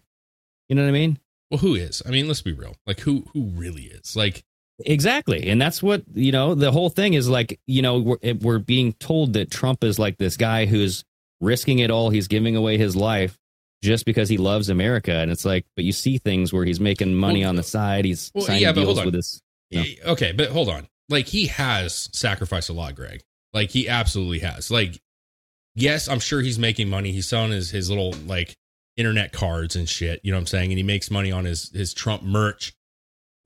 You know what I mean? Well, who is? I mean, let's be real. Like who, who really is? Like, exactly. And that's what, you know, the whole thing is like, you know, we're, we're being told that Trump is like this guy who's risking it all. He's giving away his life just because he loves America. And it's like, but you see things where he's making money well, on the side. He's well, signing yeah, deals with this. No. Okay, but hold on. Like, he has sacrificed a lot, Greg. Like, he absolutely has. Like, yes, I'm sure he's making money. He's selling his, his little, like, internet cards and shit. You know what I'm saying? And he makes money on his, his Trump merch.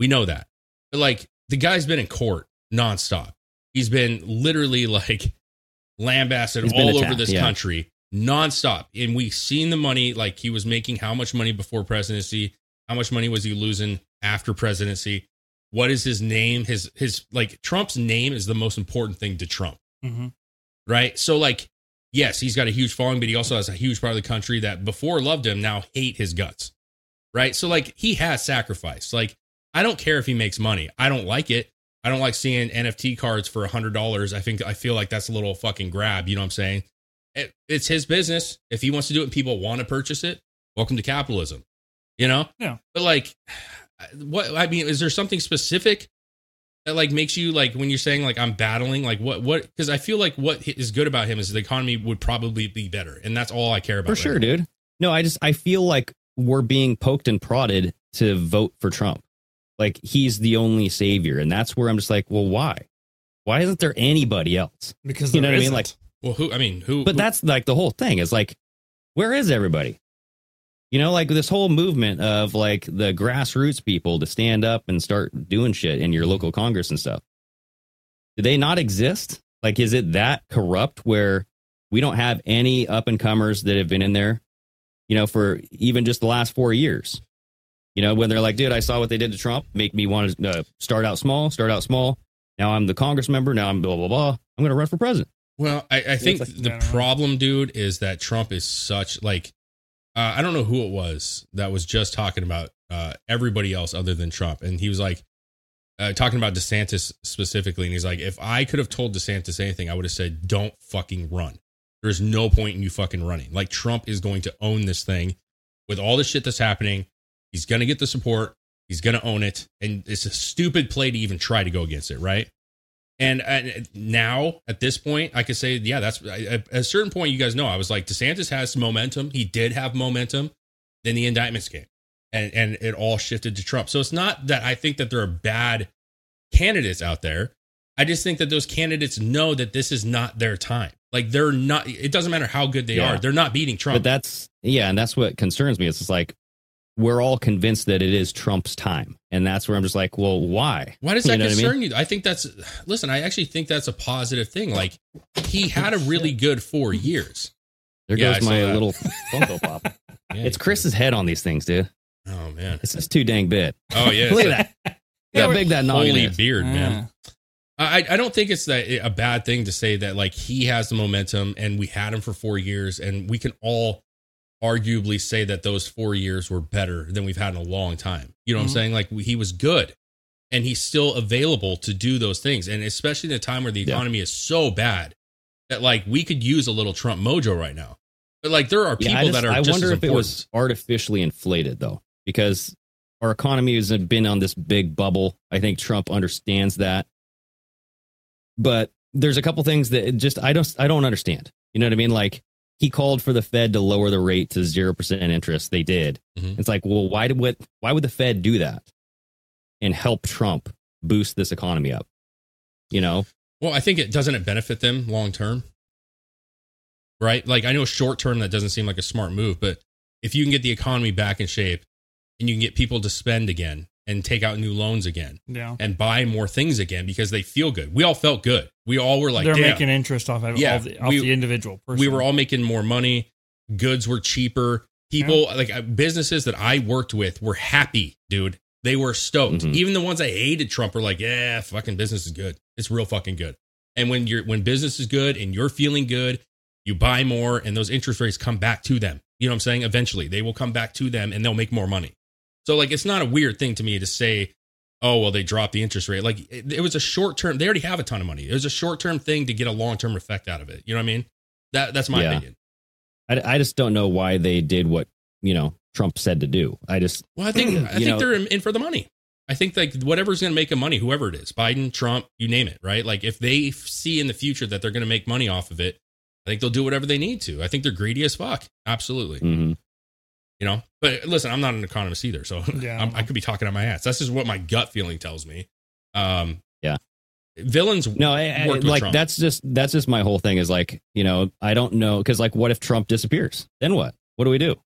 We know that. But, like, the guy's been in court nonstop. He's been literally, like, lambasted he's all attacked, over this yeah. country nonstop. And we've seen the money. Like, he was making how much money before presidency? How much money was he losing after presidency? What is his name? His, his like Trump's name is the most important thing to Trump. Mm-hmm. Right. So like, yes, he's got a huge following, but he also has a huge part of the country that before loved him, now hate his guts. Right. So like he has sacrificed. Like, I don't care if he makes money. I don't like it. I don't like seeing N F T cards for a hundred dollars. I think I feel like that's a little fucking grab. You know what I'm saying? It, it's his business. If he wants to do it and people want to purchase it, welcome to capitalism, you know? Yeah. But like, what, I mean, is there something specific that like makes you like, when you're saying like, I'm battling, like what, what, cause I feel like what is good about him is the economy would probably be better. And that's all I care about. For sure, dude. No, I just, I feel like we're being poked and prodded to vote for Trump. Like he's the only savior. And that's where I'm just like, well, why, why isn't there anybody else? Because you know what I mean? Like, well, who, I mean, who, but who? That's like the whole thing is like, where is everybody? You know, like this whole movement of like the grassroots people to stand up and start doing shit in your local Congress and stuff. Do they not exist? Like, is it that corrupt where we don't have any up and comers that have been in there, you know, for even just the last four years? You know, when they're like, dude, I saw what they did to Trump, make me want to uh, start out small, start out small. Now I'm the Congress member. Now I'm blah, blah, blah. I'm going to run for president. Well, I, I think like, the I problem, dude, is that Trump is such like, Uh, I don't know who it was that was just talking about uh, everybody else other than Trump. And he was like uh, talking about DeSantis specifically. And he's like, if I could have told DeSantis anything, I would have said, don't fucking run. There's no point in you fucking running. Like Trump is going to own this thing with all the shit that's happening. He's going to get the support. He's going to own it. And it's a stupid play to even try to go against it. Right. And, and now at this point, I could say, yeah, that's at a certain point. You guys know, I was like, DeSantis has some momentum. He did have momentum. Then the indictments came and, and it all shifted to Trump. So it's not that I think that there are bad candidates out there. I just think that those candidates know that this is not their time. Like they're not, it doesn't matter how good they yeah. are. They're not beating Trump. But that's, yeah. And that's what concerns me. It's just like, we're all convinced that it is Trump's time. And that's where I'm just like, well, why? Why does that you know concern I mean? you? I think that's, listen, I actually think that's a positive thing. Like he had a really good four years. There yeah, goes I my little Funko Pop. Yeah, it's Chris's head on these things, dude. Oh man. This is too dang big. Oh yeah. Look at that. How big that noggin Holy is. beard, ah. man. I, I don't think it's that a bad thing to say that like he has the momentum and we had him for four years and we can all arguably say that those four years were better than we've had in a long time. You know what mm-hmm. I'm saying? Like we, he was good and he's still available to do those things. And especially in a time where the economy yeah. is so bad that like we could use a little Trump mojo right now, but like there are people yeah, just, that are, I just wonder as if important. It was artificially inflated though, because our economy has been on this big bubble. I think Trump understands that, but there's a couple things that it just, I don't, I don't understand. You know what I mean? Like, he called for the Fed to lower the rate to zero percent interest. They did. Mm-hmm. It's like, well, why did what? Why would the Fed do that and help Trump boost this economy up? You know? Well, I think it doesn't it benefit them long term, right? Like I know short term that doesn't seem like a smart move, but if you can get the economy back in shape and you can get people to spend again and take out new loans again yeah. and buy more things again because they feel good. We all felt good. We all were like, they're Damn. making interest off of yeah, all the, off we, the individual person. We were all making more money. Goods were cheaper. People yeah. like businesses that I worked with were happy, dude. They were stoked. Mm-hmm. Even the ones I hated Trump were like, yeah, fucking business is good. It's real fucking good. And when you're, when business is good and you're feeling good, you buy more and those interest rates come back to them. You know what I'm saying? Eventually they will come back to them and they'll make more money. So like, it's not a weird thing to me to say, oh, well, they dropped the interest rate. Like it, it was a short term. They already have a ton of money. It was a short term thing to get a long term effect out of it. You know what I mean? That That's my yeah. opinion. I, I just don't know why they did what, you know, Trump said to do. I just. Well, I think I think know, they're in, in for the money. I think like whatever's going to make them money, whoever it is, Biden, Trump, you name it. Right. Like if they see in the future that they're going to make money off of it, I think they'll do whatever they need to. I think they're greedy as fuck. Absolutely. Mm-hmm. You know, but listen, I'm not an economist either, so yeah. I'm, I could be talking on my ass. That's just what my gut feeling tells me. Um, yeah, villains. No, I, I, like Trump. that's just that's just my whole thing is like, you know, I don't know. Because like, what if Trump disappears? Then what? What do we do?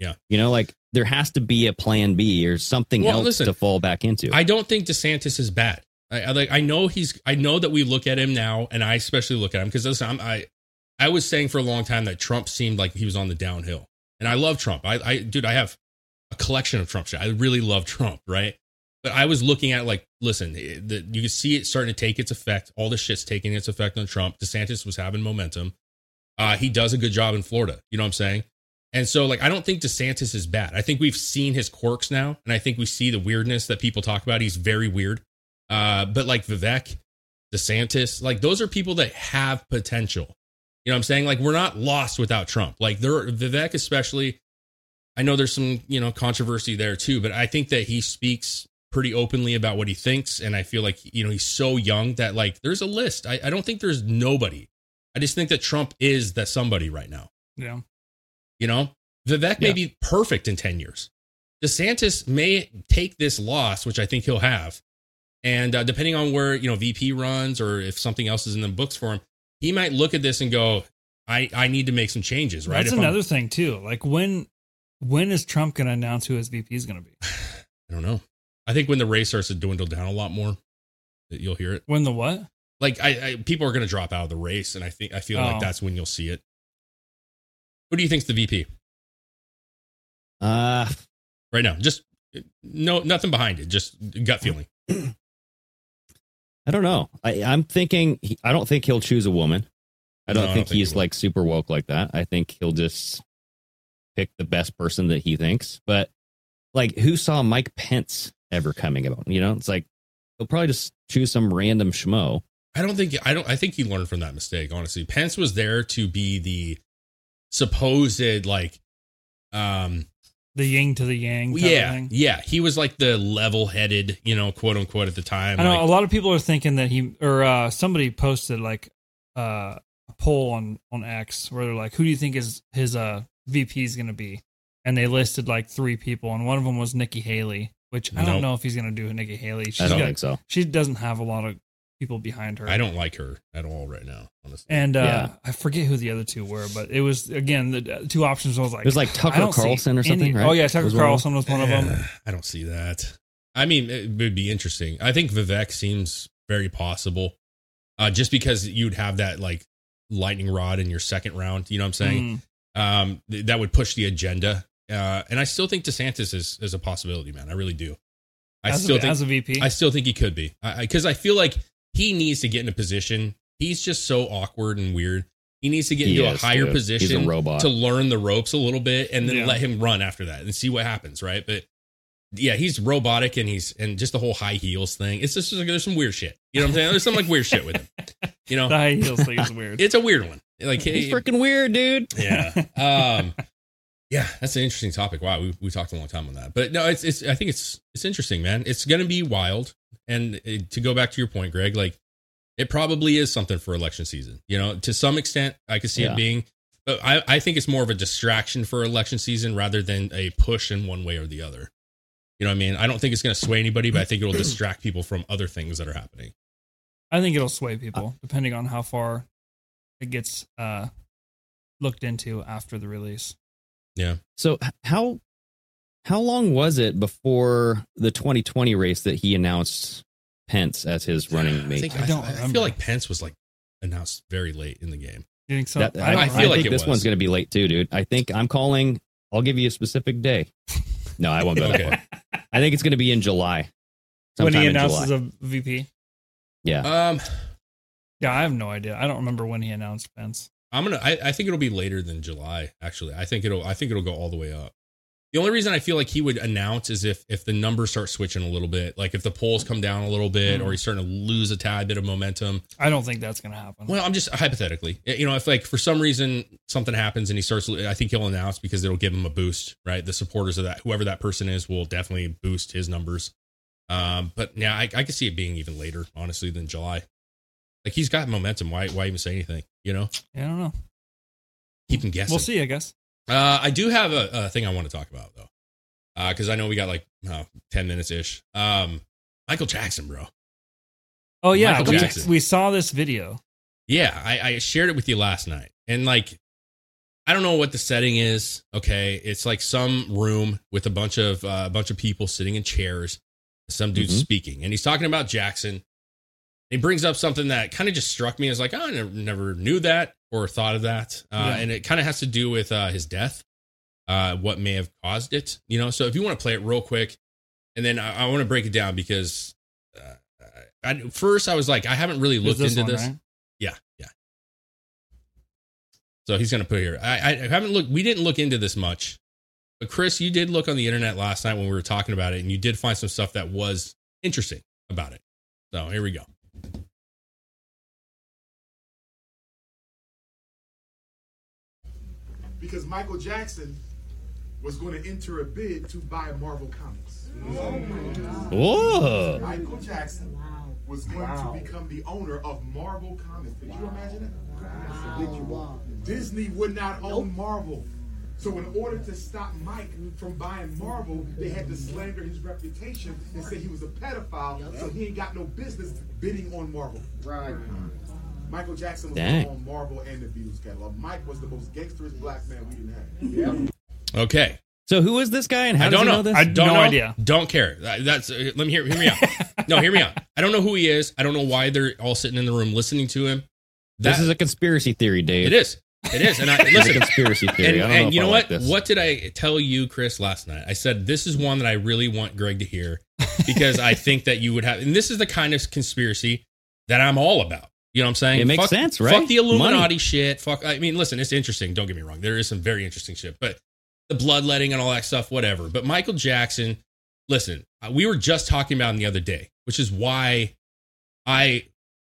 Yeah. You know, like there has to be a plan B or something well, else listen, to fall back into. I don't think DeSantis is bad. I, I like I know he's I know that we look at him now and I especially look at him because listen, I'm, I I was saying for a long time that Trump seemed like he was on the downhill. And I love Trump. I, I, dude, I have a collection of Trump shit. I really love Trump, right? But I was looking at it like, listen, the, you can see it starting to take its effect. All this shit's taking its effect on Trump. DeSantis was having momentum. Uh, he does a good job in Florida. You know what I'm saying? And so, like, I don't think DeSantis is bad. I think we've seen his quirks now, and I think we see the weirdness that people talk about. He's very weird. Uh, but like Vivek, DeSantis, like those are people that have potential. You know what I'm saying? Like, we're not lost without Trump. Like there, Vivek especially, I know there's some, you know, controversy there too, but I think that he speaks pretty openly about what he thinks. And I feel like, you know, he's so young that like there's a list. I, I don't think there's nobody. I just think that Trump is that somebody right now. Yeah. You know, Vivek yeah. may be perfect in ten years. DeSantis may take this loss, which I think he'll have. And uh, depending on where, you know, V P runs or if something else is in the books for him, he might look at this and go, I, I need to make some changes. Right. That's if another I'm, thing, too. Like, when when is Trump going to announce who his V P is going to be? I don't know. I think when the race starts to dwindle down a lot more, you'll hear it. When the what? Like I, I people are going to drop out of the race. And I think I feel oh. like that's when you'll see it. Who do you think's the V P? Uh, right now, just no, nothing behind it. Just gut feeling. I don't know. I, I'm thinking, he, I don't think he'll choose a woman. I don't, no, think, I don't think he's like super woke like that. I think he'll just pick the best person that he thinks. But like, who saw Mike Pence ever coming about? You know, it's like, he'll probably just choose some random schmo. I don't think, I don't, I think he learned from that mistake. Honestly, Pence was there to be the supposed, like, um, the yin to the yang. Yeah. Yeah. He was like the level headed, you know, quote unquote at the time. I know like, a lot of people are thinking that he, or uh, somebody posted like uh, a poll on, on X where they're like, who do you think is his uh, V P is going to be? And they listed like three people. And one of them was Nikki Haley, which I nope. don't know if he's going to do with Nikki Haley. She's I don't got, think so. She doesn't have a lot of people behind her. I don't like her at all right now, honestly. And uh, yeah. I forget who the other two were, but it was, again, the two options. I was like, it was like Tucker Carlson or something, any, right? Oh, yeah, Tucker was Carlson was one of them. Yeah, I don't see that. I mean, it would be interesting. I think Vivek seems very possible uh, just because you'd have that like lightning rod in your second round. You know what I'm saying? Mm. Um, th- that would push the agenda. Uh, and I still think DeSantis is, is a possibility, man. I really do. I as still a, think as a V P, I still think he could be, because I, I, I feel like he needs to get in a position. He's just so awkward and weird. He needs to get he into is, a higher dude. position a to learn the ropes a little bit, and then yeah. let him run after that and see what happens. Right. But yeah, he's robotic, and he's, and just the whole high heels thing. It's just like, there's some weird shit. You know what I'm saying? There's some like weird shit with him. You know, the high heels thing is weird. It's a weird one. Like, hey, he's freaking weird, dude. Yeah. Um, Yeah, that's an interesting topic. Wow, we we talked a long time on that, but no, it's it's. I think it's it's interesting, man. It's going to be wild, and it, to go back to your point, Greg, like it probably is something for election season. You know, to some extent, I could see yeah. it being, but I I think it's more of a distraction for election season rather than a push in one way or the other. You know what I mean? I don't think it's going to sway anybody, but I think it'll distract people from other things that are happening. I think it'll sway people depending on how far it gets uh, looked into after the release. Yeah. So how how long was it before the twenty twenty race that he announced Pence as his running mate? I, think, I, I don't. I, I feel like Pence was like announced very late in the game. You think so? That, I, I, I feel I like think it this was. one's going to be late too, dude. I think I'm calling. I'll give you a specific day. No, I won't. Okay. I think it's going to be in July. When he announces a V P. Yeah. Um. Yeah, I have no idea. I don't remember when he announced Pence. I'm gonna. I, I think it'll be later than July. Actually, I think it'll. I think it'll go all the way up. The only reason I feel like he would announce is if if the numbers start switching a little bit, like if the polls come down a little bit, mm. or he's starting to lose a tad bit of momentum. I don't think that's gonna happen. Well, I'm just hypothetically. You know, if like for some reason something happens and he starts, I think he'll announce because it'll give him a boost, right? The supporters of that, whoever that person is, will definitely boost his numbers. Um, but yeah, I, I could see it being even later, honestly, than July. Like he's got momentum. Why? Why even say anything? You know? Yeah, I don't know. Keep him guessing. We'll see. I guess. Uh, I do have a, a thing I want to talk about though, because uh, I know we got like uh, ten minutes ish. Um, Michael Jackson, bro. Oh yeah, we, we saw this video. Yeah, I, I shared it with you last night, and like, I don't know what the setting is. Okay, it's like some room with a bunch of uh, a bunch of people sitting in chairs. Some dude's mm-hmm. speaking, and he's talking about Jackson. It brings up something that kind of just struck me as like, oh, I never, never knew that or thought of that. Uh, yeah. And it kind of has to do with uh, his death, uh, what may have caused it. You know, so if you want to play it real quick, and then I, I want to break it down because uh, I, first I was like, I haven't really looked this into one, this. Right? Yeah. Yeah. So he's going to put here. I, I haven't looked. We didn't look into this much, but Chris, you did look on the internet last night when we were talking about it, and you did find some stuff that was interesting about it. So here we go. Because Michael Jackson was going to enter a bid to buy Marvel Comics. Oh my God. Whoa. Michael Jackson was going wow. to become the owner of Marvel Comics. Did wow. you imagine that? Wow. Disney would not own nope. Marvel. So in order to stop Mike from buying Marvel, they had to slander his reputation and say he was a pedophile, yep. so he ain't got no business bidding on Marvel. Right. Michael Jackson was Dang. on Marvel and the Beatles catalog. Mike was the most gangsterous black man we didn't have. Yeah. Okay. So who is this guy and how I don't does he know. know this? I don't no know. idea. Don't care. That's uh, let me hear hear me out. No, hear me out. I don't know who he is. I don't know why they're all sitting in the room listening to him. That, this is a conspiracy theory, Dave. It is. It is. And I, listen, conspiracy theory. And, I don't and know you know I what? Like what did I tell you, Chris, last night? I said, this is one that I really want Greg to hear because I think that you would have. And this is the kind of conspiracy that I'm all about. You know what I'm saying? It makes fuck, sense, right? Fuck the Illuminati Money. shit. Fuck. I mean, listen, it's interesting. Don't get me wrong. There is some very interesting shit, but the bloodletting and all that stuff, whatever. But Michael Jackson, listen, we were just talking about him the other day, which is why I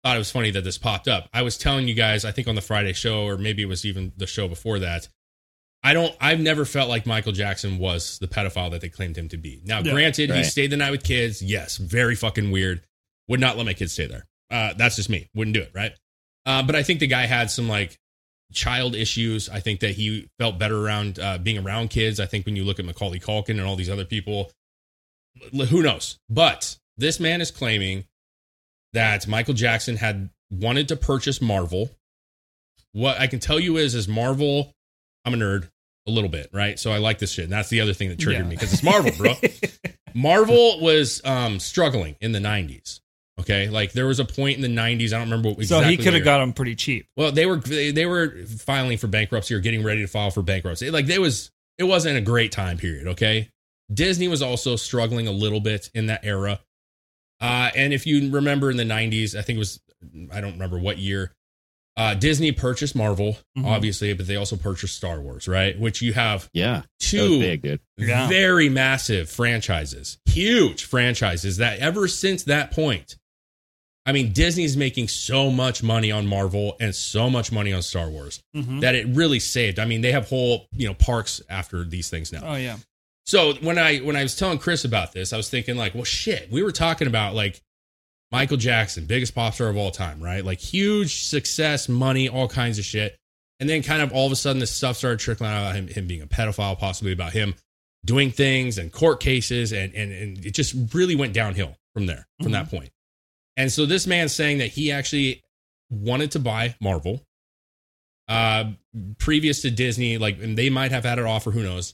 thought it was funny that this popped up. I was telling you guys, I think on the Friday show, or maybe it was even the show before that, I don't, I've never felt like Michael Jackson was the pedophile that they claimed him to be. Now, yeah, granted, right. he stayed the night with kids. Yes, very fucking weird. Would not let my kids stay there. Uh, that's just me. Wouldn't do it, right? Uh, but I think the guy had some like child issues. I think that he felt better around uh, being around kids. I think when you look at Macaulay Culkin and all these other people, who knows? But this man is claiming that Michael Jackson had wanted to purchase Marvel. What I can tell you is, is Marvel, I'm a nerd a little bit, right? So I like this shit. And that's the other thing that triggered yeah. me because it's Marvel, bro. Marvel was um, struggling in the nineties. Okay, like there was a point in the nineties. I don't remember what exactly. So he could have got them pretty cheap. Well, they were they, they were filing for bankruptcy or getting ready to file for bankruptcy. Like they was it wasn't a great time period. Okay, Disney was also struggling a little bit in that era. Uh, and if you remember in the nineties, I think it was I don't remember what year. Uh, Disney purchased Marvel, mm-hmm. obviously, but they also purchased Star Wars, right? Which you have yeah, two big, yeah. very massive franchises, huge franchises that ever since that point. I mean, Disney's making so much money on Marvel and so much money on Star Wars mm-hmm. that it really saved. I mean, they have whole, you know, parks after these things now. Oh, yeah. So when I when I was telling Chris about this, I was thinking like, well, shit, we were talking about like Michael Jackson, biggest pop star of all time, right? Like huge success, money, all kinds of shit. And then kind of all of a sudden this stuff started trickling out about him, him being a pedophile, possibly about him doing things and court cases. And, and, and it just really went downhill from there, from mm-hmm. that point. And so this man's saying that he actually wanted to buy Marvel uh, previous to Disney. Like, and they might have had an offer. Who knows?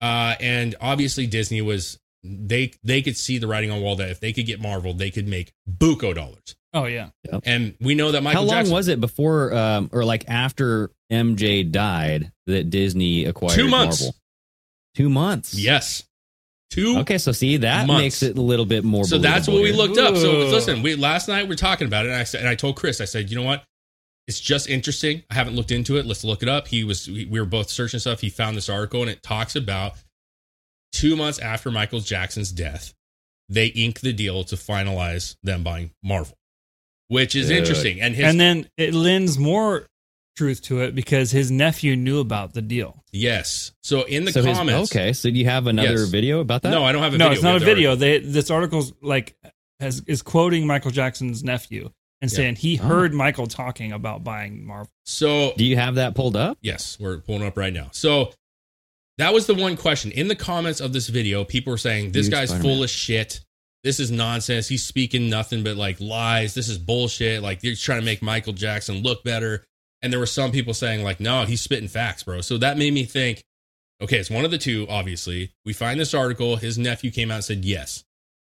Uh, and obviously Disney was, they they could see the writing on the wall that if they could get Marvel, they could make buco dollars. Oh, yeah. Yep. And we know that Michael Jackson. How long Jackson, was it before um, or like after M J died that Disney acquired two months. Marvel? Two months. Yes. Two okay, so see that months. makes it a little bit more. So that's what we looked Ooh. up. So listen, we last night we were talking about it, and I said, and I told Chris, I said, you know what? It's just interesting. I haven't looked into it. Let's look it up. He was, we were both searching stuff. He found this article, and it talks about two months after Michael Jackson's death, they inked the deal to finalize them buying Marvel, which is Dude. interesting. And his, and then it lends more truth to it because his nephew knew about the deal. Yes. So in the so comments. His, okay. So do you have another yes. video about that? No, I don't have a no, video. No, it's not a video. Article. They this article's like has is quoting Michael Jackson's nephew and yeah. saying he heard oh. Michael talking about buying Marvel. So do you have that pulled up? Yes, we're pulling up right now. So that was the one question in the comments of this video. People were saying this Huge guy's Spider-Man. full of shit. This is nonsense. He's speaking nothing but like lies. This is bullshit. Like they're trying to make Michael Jackson look better. And there were some people saying like, no, he's spitting facts, bro. So that made me think, okay, it's one of the two, obviously. We find this article. His nephew came out and said, yes,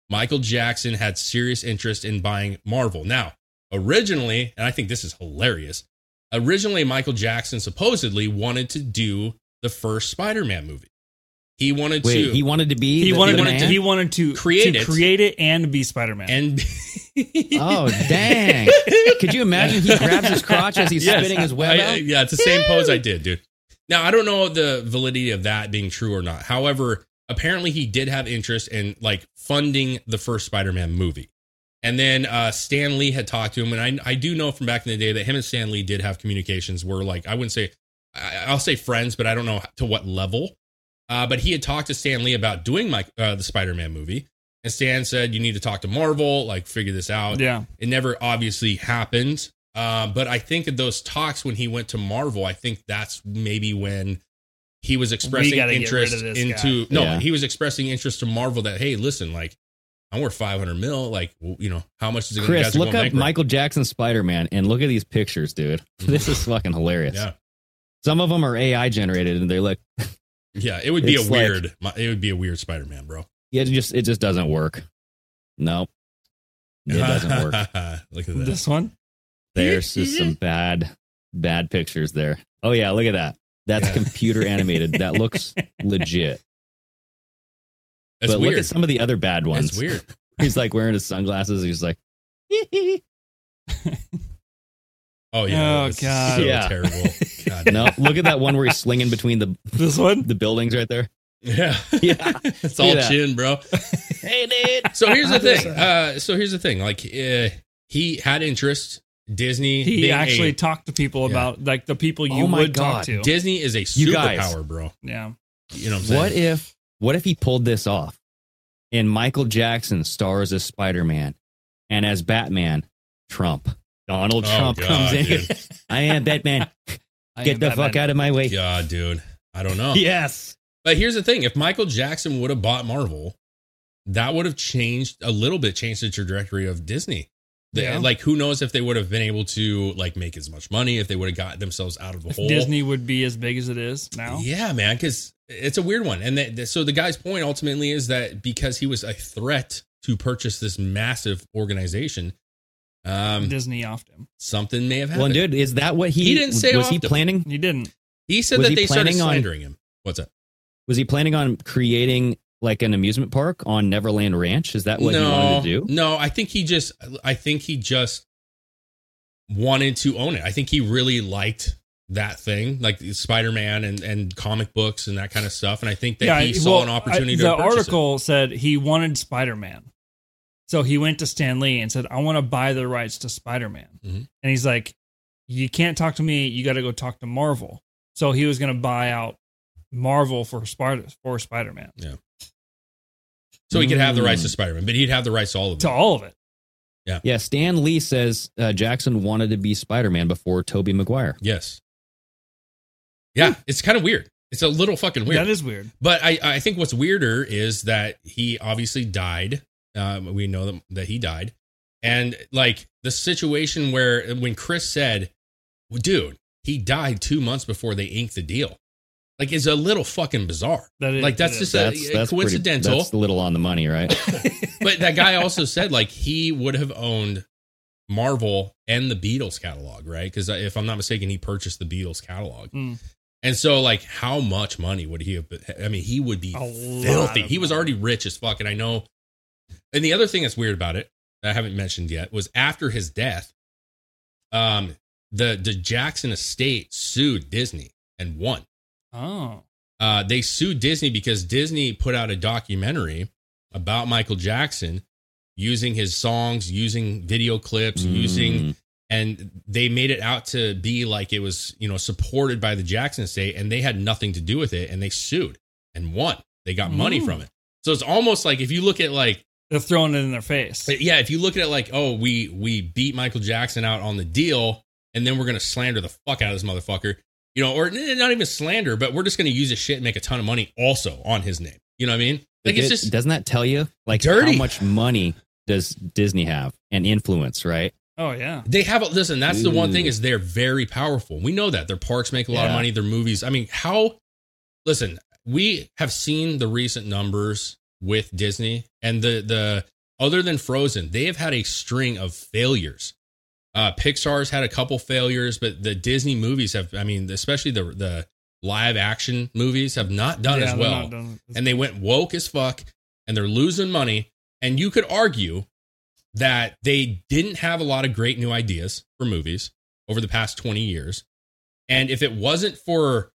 Michael Jackson had serious interest in buying Marvel. Now, originally, and I think this is hilarious, originally Michael Jackson supposedly wanted to do the first Spider-Man movie. He wanted Wait, to. He wanted to be. He the, wanted. The wanted to, he wanted to create to it. Create it and be Spider-Man. And be oh dang! Could you imagine? He grabs his crotch as he's yes. spitting his web I, out. Yeah, it's the same pose I did, dude. Now I don't know the validity of that being true or not. However, apparently he did have interest in like funding the first Spider-Man movie. And then uh, Stan Lee had talked to him. And I, I do know from back in the day that him and Stan Lee did have communications where, like, I wouldn't say, I, I'll say friends, but I don't know to what level. Uh, but he had talked to Stan Lee about doing my, uh, the Spider-Man movie. And Stan said, you need to talk to Marvel, like, figure this out. Yeah. It never obviously happened. Uh, but I think in those talks when he went to Marvel, I think that's maybe when he was expressing interest into, guy. no, yeah. he was expressing interest to Marvel that, hey, listen, like, I'm worth five hundred mil. Like, you know, how much is it going to be? Chris, look up Michael Jackson Spider-Man and look at these pictures, dude. This is fucking hilarious. Yeah. Some of them are A I generated and they look. Yeah, it would be a weird, like, it would be a weird Spider-Man, bro. Yeah, it just it just doesn't work. No, nope. It doesn't work. Look at that. This one. There's just some bad, bad pictures there. Oh yeah, look at that. That's yeah. computer animated. That looks legit. That's but weird. Look at some of the other bad ones. That's weird. He's like wearing his sunglasses. He's like, oh yeah, oh god, so yeah. terrible. God. No, look at that one where he's slinging between the this one the buildings right there. Yeah, yeah, it's all yeah. chin, bro. Hey, dude. So here's the thing. Uh, so here's the thing. Like, uh, he had interest. Disney. He actually a, talked to people yeah. about like the people you oh would God. talk to. Disney is a superpower, bro. Yeah. You know what I'm saying? What if? What if he pulled this off? And Michael Jackson stars as Spider-Man, and as Batman, Trump. Donald oh, Trump God, comes in. Dude. I am Batman. I Get am the Batman. fuck out of my way. God, dude. I don't know. Yes. But here's the thing. If Michael Jackson would have bought Marvel, that would have changed a little bit, changed the trajectory of Disney. They, yeah. Like, who knows if they would have been able to, like, make as much money, if they would have got themselves out of the if hole. Disney would be as big as it is now. Yeah, man, because it's a weird one. And that, so the guy's point ultimately is that because he was a threat to purchase this massive organization. Um, Disney offed him. Something may have happened. Well, dude, is that what he... He didn't say Was he planning? Him. He didn't. He said was that he they started slandering on, him. What's that? Was he planning on creating like an amusement park on Neverland Ranch? Is that what no, he wanted to do? No, I think he just, I think he just wanted to own it. I think he really liked that thing, like Spider-Man and, and comic books and that kind of stuff. And I think that yeah, he saw well, an opportunity I, to purchase it. The article said he wanted Spider-Man. So he went to Stan Lee and said, I want to buy the rights to Spider-Man. Mm-hmm. And he's like, you can't talk to me. You got to go talk to Marvel. So he was going to buy out Marvel for Spider for Spider-Man. Yeah. So he could have the rights to Spider-Man, but he'd have the rights to all of it. To all of it. Yeah. Yeah. Stan Lee says uh, Jackson wanted to be Spider-Man before Tobey Maguire. Yes. Yeah. Hmm. It's kind of weird. It's a little fucking weird. That is weird. But I, I think what's weirder is that he obviously died. Um, we know that he died. And like the situation where when Chris said, well, dude, he died two months before they inked the deal. Like, it's a little fucking bizarre. That is, like, that's just that's, a, that's coincidental. Pretty, that's a little on the money, right? But that guy also said, like, he would have owned Marvel and the Beatles catalog, right? Because if I'm not mistaken, he purchased the Beatles catalog. Mm. And so, like, how much money would he have? I mean, he would be a filthy. He was already rich as fuck. And I know. And the other thing that's weird about it, that I haven't mentioned yet, was after his death, um, the, the Jackson estate sued Disney and won. Oh, uh, they sued Disney because Disney put out a documentary about Michael Jackson using his songs, using video clips, mm. using, and they made it out to be like it was, you know, supported by the Jackson estate, and they had nothing to do with it. And they sued and won. They got mm. money from it. So it's almost like if you look at like they're throwing it in their face. Yeah. If you look at it like, oh, we, we beat Michael Jackson out on the deal, and then we're going to slander the fuck out of this motherfucker. You know, or not even slander, but we're just going to use his shit and make a ton of money also on his name. You know what I mean? Like, it's just doesn't that tell you like dirty. How much money does Disney have and influence, right? Oh yeah, they have. Listen, that's Ooh. the one thing is they're very powerful. We know that their parks make a lot yeah. of money. Their movies. I mean, how? Listen, we have seen the recent numbers with Disney and the the other than Frozen, they have had a string of failures. Uh, Pixar's had a couple failures, but the Disney movies have, I mean, especially the the live action movies have not done yeah, as well. Done as and they went woke as fuck and they're losing money. And you could argue that they didn't have a lot of great new ideas for movies over the past twenty years. And if it wasn't for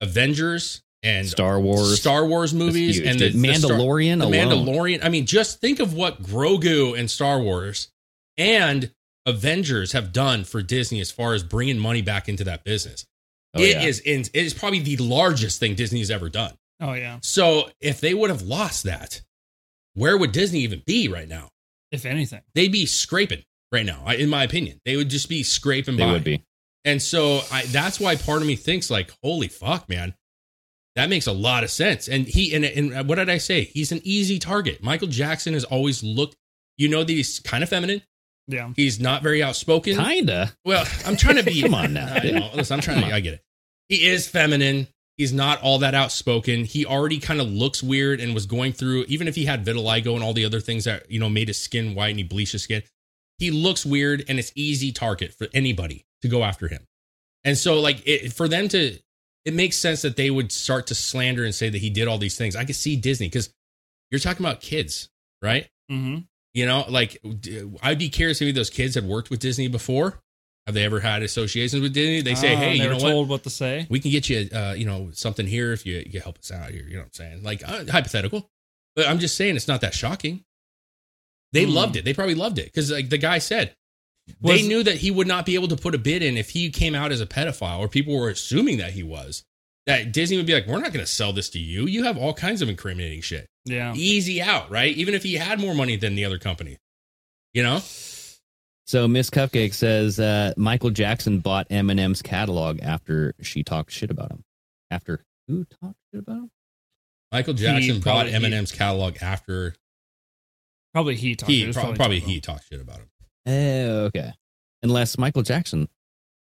Avengers and Star Wars, Star Wars movies, and the, Mandalorian, the, Star, the Mandalorian. I mean, just think of what Grogu and Star Wars and Avengers have done for Disney as far as bringing money back into that business. Oh, it yeah. is in, it is probably the largest thing Disney has ever done. Oh yeah. So if they would have lost that, where would Disney even be right now? If anything, they'd be scraping right now. In my opinion, they would just be scraping. They by. would be. And so I, that's why part of me thinks like, holy fuck, man, that makes a lot of sense. And he, and, and what did I say? He's an easy target. Michael Jackson has always looked, you know, that he's kind of feminine. Yeah. He's not very outspoken. Kinda. Well, I'm trying to be. Come on now. I know. Listen, I'm trying to, I get it. He is feminine. He's not all that outspoken. He already kind of looks weird and was going through, even if he had vitiligo and all the other things that, you know, made his skin white and he bleached his skin. He looks weird and it's easy target for anybody to go after him. And so like it, for them to, it makes sense that they would start to slander and say that he did all these things. I could see Disney because you're talking about kids, right? Mm-hmm. You know, like I'd be curious if any of those kids had worked with Disney before. Have they ever had associations with Disney? They say, uh, hey, you know told what? what to say. We can get you, uh, you know, something here if you, you help us out here. You know what I'm saying? Like uh, hypothetical, but I'm just saying it's not that shocking. They mm. loved it. They probably loved it because like the guy said, Was, they knew that he would not be able to put a bid in if he came out as a pedophile, or people were assuming that he was, that Disney would be like, we're not going to sell this to you. You have all kinds of incriminating shit. Yeah. Easy out, right? Even if he had more money than the other company, you know? So Miss Cupcake says uh, Michael Jackson bought Eminem's catalog after she talked shit about him. After who talked shit about him? Michael Jackson he bought Eminem's he, catalog after. Probably he talked. He, pro- probably probably talk he talked shit about him. Oh, okay. Unless Michael Jackson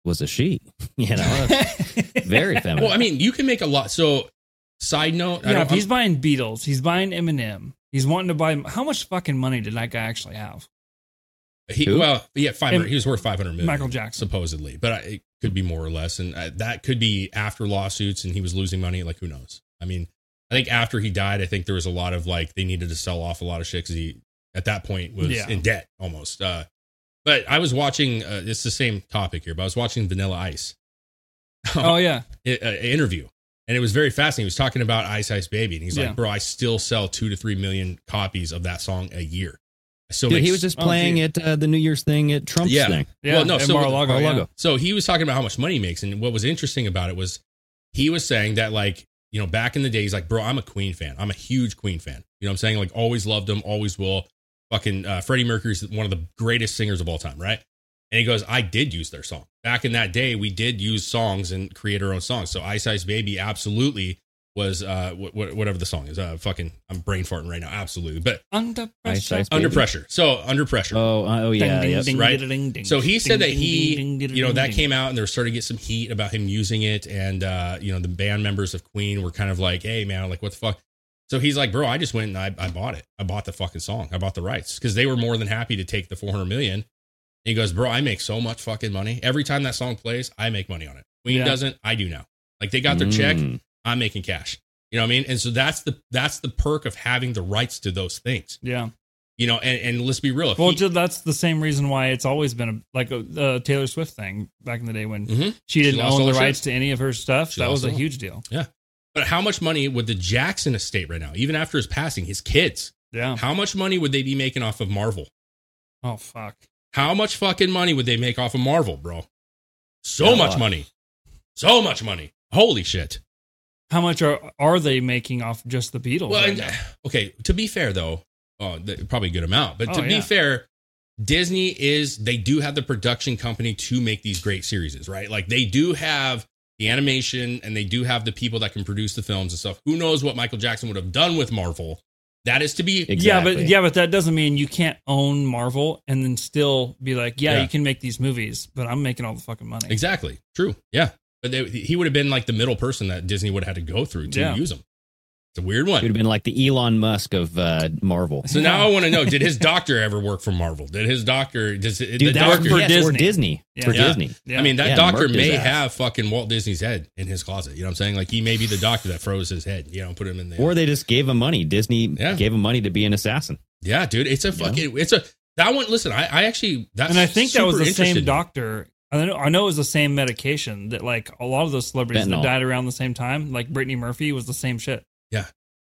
was a she, you know, very feminine. Well, I mean, you can make a lot. So, side note, yeah, I don't, he's I'm, buying Beatles, he's buying Eminem, he's wanting to buy. How much fucking money did that guy actually have? He Who? well, yeah, five. He was worth five hundred million. Michael Jackson, supposedly, but I, it could be more or less, and I, that could be after lawsuits, and he was losing money. Like, who knows? I mean, I think after he died, I think there was a lot of like they needed to sell off a lot of shit because he, at that point, was yeah. in debt almost. Uh, But I was watching, uh, it's the same topic here, but I was watching Vanilla Ice. Oh, yeah. It, uh, interview. And it was very fascinating. He was talking about Ice Ice Baby. And he's yeah. like, bro, I still sell two to three million copies of that song a year. So he was just playing at uh, the New Year's thing at Trump's yeah. thing. Yeah. Well, no, so, Mar-a-Lago, yeah. So he was talking about how much money he makes. And what was interesting about it was he was saying that, like, you know, back in the day, he's like, bro, I'm a Queen fan. I'm a huge Queen fan. You know what I'm saying? Like, always loved them, always will. Fucking uh, Freddie Mercury's one of the greatest singers of all time, right? And he goes, I did use their song. Back in that day, we did use songs and create our own songs. So Ice Ice Baby absolutely was uh, wh- wh- whatever the song is. Uh, fucking, I'm brain farting right now. Absolutely. But Under Pressure. Ice Ice Under Pressure. So Under Pressure. Oh, oh yeah. Ding, ding, ding, right? Ding, ding, ding, so he said ding, that he, ding, ding, you know, that came out and they were starting to get some heat about him using it. And, uh, you know, the band members of Queen were kind of like, hey, man, like, what the fuck? So he's like, bro, I just went and I, I bought it. I bought the fucking song. I bought the rights because they were more than happy to take the four hundred million dollars. And he goes, bro, I make so much fucking money. Every time that song plays, I make money on it. Queen yeah. doesn't, I do now. Like they got their mm. check. I'm making cash. You know what I mean? And so that's the that's the perk of having the rights to those things. Yeah. You know, and, and let's be real. Well, he, that's the same reason why it's always been a, like a, a Taylor Swift thing back in the day when mm-hmm. she didn't she own the rights shit. to any of her stuff. She that was a them. huge deal. Yeah. But how much money would the Jackson estate right now, even after his passing, his kids? Yeah. How much money would they be making off of Marvel? Oh, fuck. How much fucking money would they make off of Marvel, bro? So much money. So much money. Holy shit. How much are are they making off just the Beatles? Well, right and, okay, to be fair, though, oh, probably a good amount. But to oh, yeah. be fair, Disney is, they do have the production company to make these great series, right? Like, they do have the animation, and they do have the people that can produce the films and stuff. Who knows what Michael Jackson would have done with Marvel? That is to be exactly. yeah, but yeah, but that doesn't mean you can't own Marvel and then still be like, yeah, yeah. you can make these movies, but I'm making all the fucking money. Exactly, true, yeah. But they, he would have been like the middle person that Disney would have had to go through to yeah. use him. It's a weird one. He would have been like the Elon Musk of uh, Marvel. So now I want to know: did his doctor ever work for Marvel? Did his doctor? Does Dude, the that doctor for yes, Disney? Disney. Yeah. For yeah. Disney. Yeah. I mean, that yeah, doctor may have fucking Walt Disney's head in his closet. You know what I'm saying? Like he may be the doctor that froze his head. You know, put him in there. Or they just gave him money. Disney yeah. gave him money to be an assassin. Yeah, dude, it's a fucking. You know? It's a that one. Listen, I, I actually that's and I think that was the same doctor I know, I know it was the same medication that, like, a lot of those celebrities Fentanyl. that died around the same time, like Brittany Murphy, was the same shit. Yeah.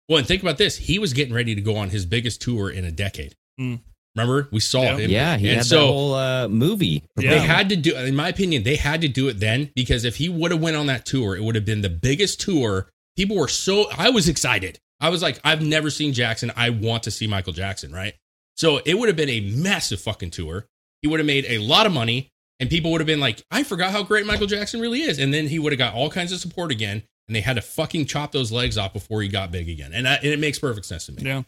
Well, and think about this. He was getting ready to go on his biggest tour in a decade. Mm. Remember? We saw yeah. him. Yeah, he and had so, that whole uh, movie. Yeah. They had to do, in my opinion, they had to do it then, because if he would have went on that tour, it would have been the biggest tour. People were so, I was excited. I was like, I've never seen Jackson. I want to see Michael Jackson, right? So it would have been a massive fucking tour. He would have made a lot of money, and people would have been like, I forgot how great Michael Jackson really is. And then he would have got all kinds of support again, and they had to fucking chop those legs off before he got big again. And, I, and it makes perfect sense to me. Yeah.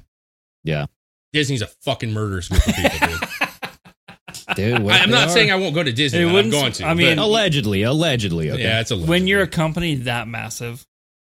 Yeah. Disney's a fucking murderous group of people, dude. Dude, what I, I'm not are. saying I won't go to Disney. I'm going to. I mean, but, allegedly, allegedly. Okay. Yeah, it's allegedly. When you're a company that massive,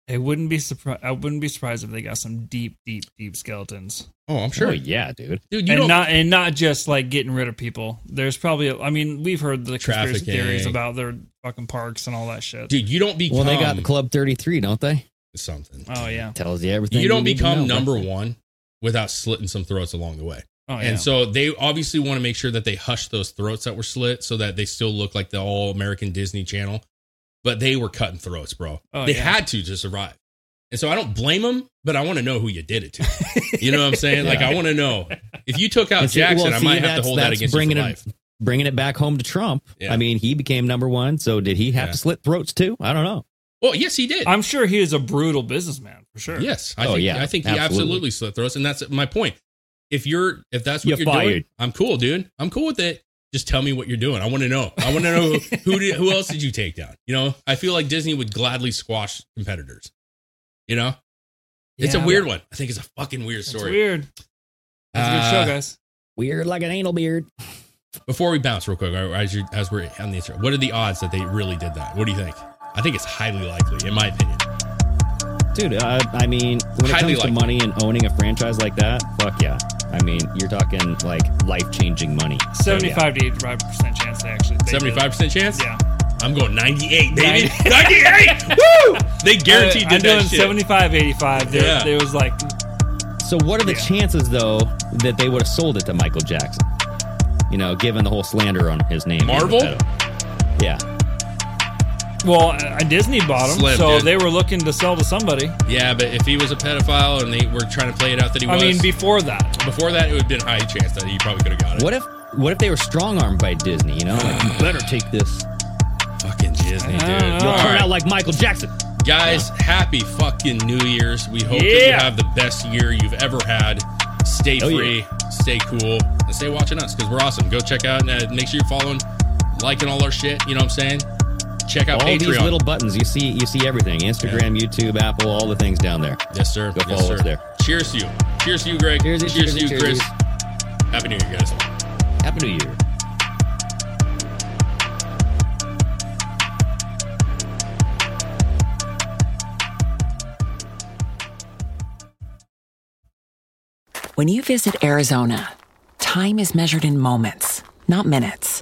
I wouldn't be surprised. I wouldn't be surprised if they got some deep, deep, deep skeletons. Oh, I'm sure. Oh, yeah, dude. Dude, you and don't... not and not just like getting rid of people. There's probably. A, I mean, we've heard the conspiracy theories about their fucking parks and all that shit. Dude, you don't become. Well, they got Club thirty-three, don't they? Something. Oh yeah. Tells you everything. You don't you become know, number right? one without slitting some throats along the way. Oh, yeah. And so they obviously want to make sure that they hush those throats that were slit, so that they still look like the all American Disney Channel. But they were cutting throats, bro. Oh, they yeah. had to to survive. And so I don't blame them, but I want to know who you did it to. You know what I'm saying? yeah. Like, I want to know. If you took out see, Jackson, well, see, I might have to hold that against you for life. It, bringing it back home to Trump. Yeah. I mean, he became number one, so did he have yeah. to slit throats too? I don't know. Well, yes, he did. I'm sure he is a brutal businessman, for sure. Yes. I oh, think, yeah. I think he absolutely. absolutely slit throats, and that's my point. If you're, if that's what you're, you're doing, I'm cool, dude. I'm cool with it. Just tell me what you're doing. I want to know. I want to know who did, who else did you take down? You know, I feel like Disney would gladly squash competitors. You know, yeah, it's a weird one. I think it's a fucking weird story. It's weird. That's a good uh, show, guys. Weird like an anal beard. Before we bounce real quick, as, you, as we're on the intro, what are the odds that they really did that? What do you think? I think it's highly likely, in my opinion. Dude, uh, I mean, when it highly comes likely. to money and owning a franchise like that, fuck yeah. I mean, you're talking like life-changing money. seventy-five so, yeah. to eighty-five percent chance they actually. They seventy-five percent did. Chance? Yeah. I'm going ninety-eight, baby. ninety-eight! Woo! They guaranteed I, did I'm that shit. I'm doing seventy-five, eighty-five. There, yeah. there was like... So what are the yeah. chances, though, that they would have sold it to Michael Jackson? You know, given the whole slander on his name. Marvel? Yeah. Well, Disney bought him, Slim, so dude. they were looking to sell to somebody. Yeah, but if he was a pedophile and they were trying to play it out that he was... I mean, before that. Before that, it would have been a high chance that he probably could have got it. What if What if they were strong-armed by Disney, you know? Like, you better take this. Fucking Disney, dude. You'll turn out like Michael Jackson. Guys, yeah. happy fucking New Year's. We hope yeah. that you have the best year you've ever had. Stay oh, free, yeah. stay cool, and stay watching us, because we're awesome. Go check out and uh, make sure you're following, liking all our shit, you know what I'm saying? Check out all Patreon. These little buttons. You see, you see everything. Instagram, yeah. YouTube, Apple, all the things down there. Yes, sir. Go follow yes, sir. us there. Cheers to you. Cheers to you, Greg. Cheers, cheers, cheers to you, cheers Chris. You. Happy New Year, guys. Happy New Year. When you visit Arizona, time is measured in moments, not minutes.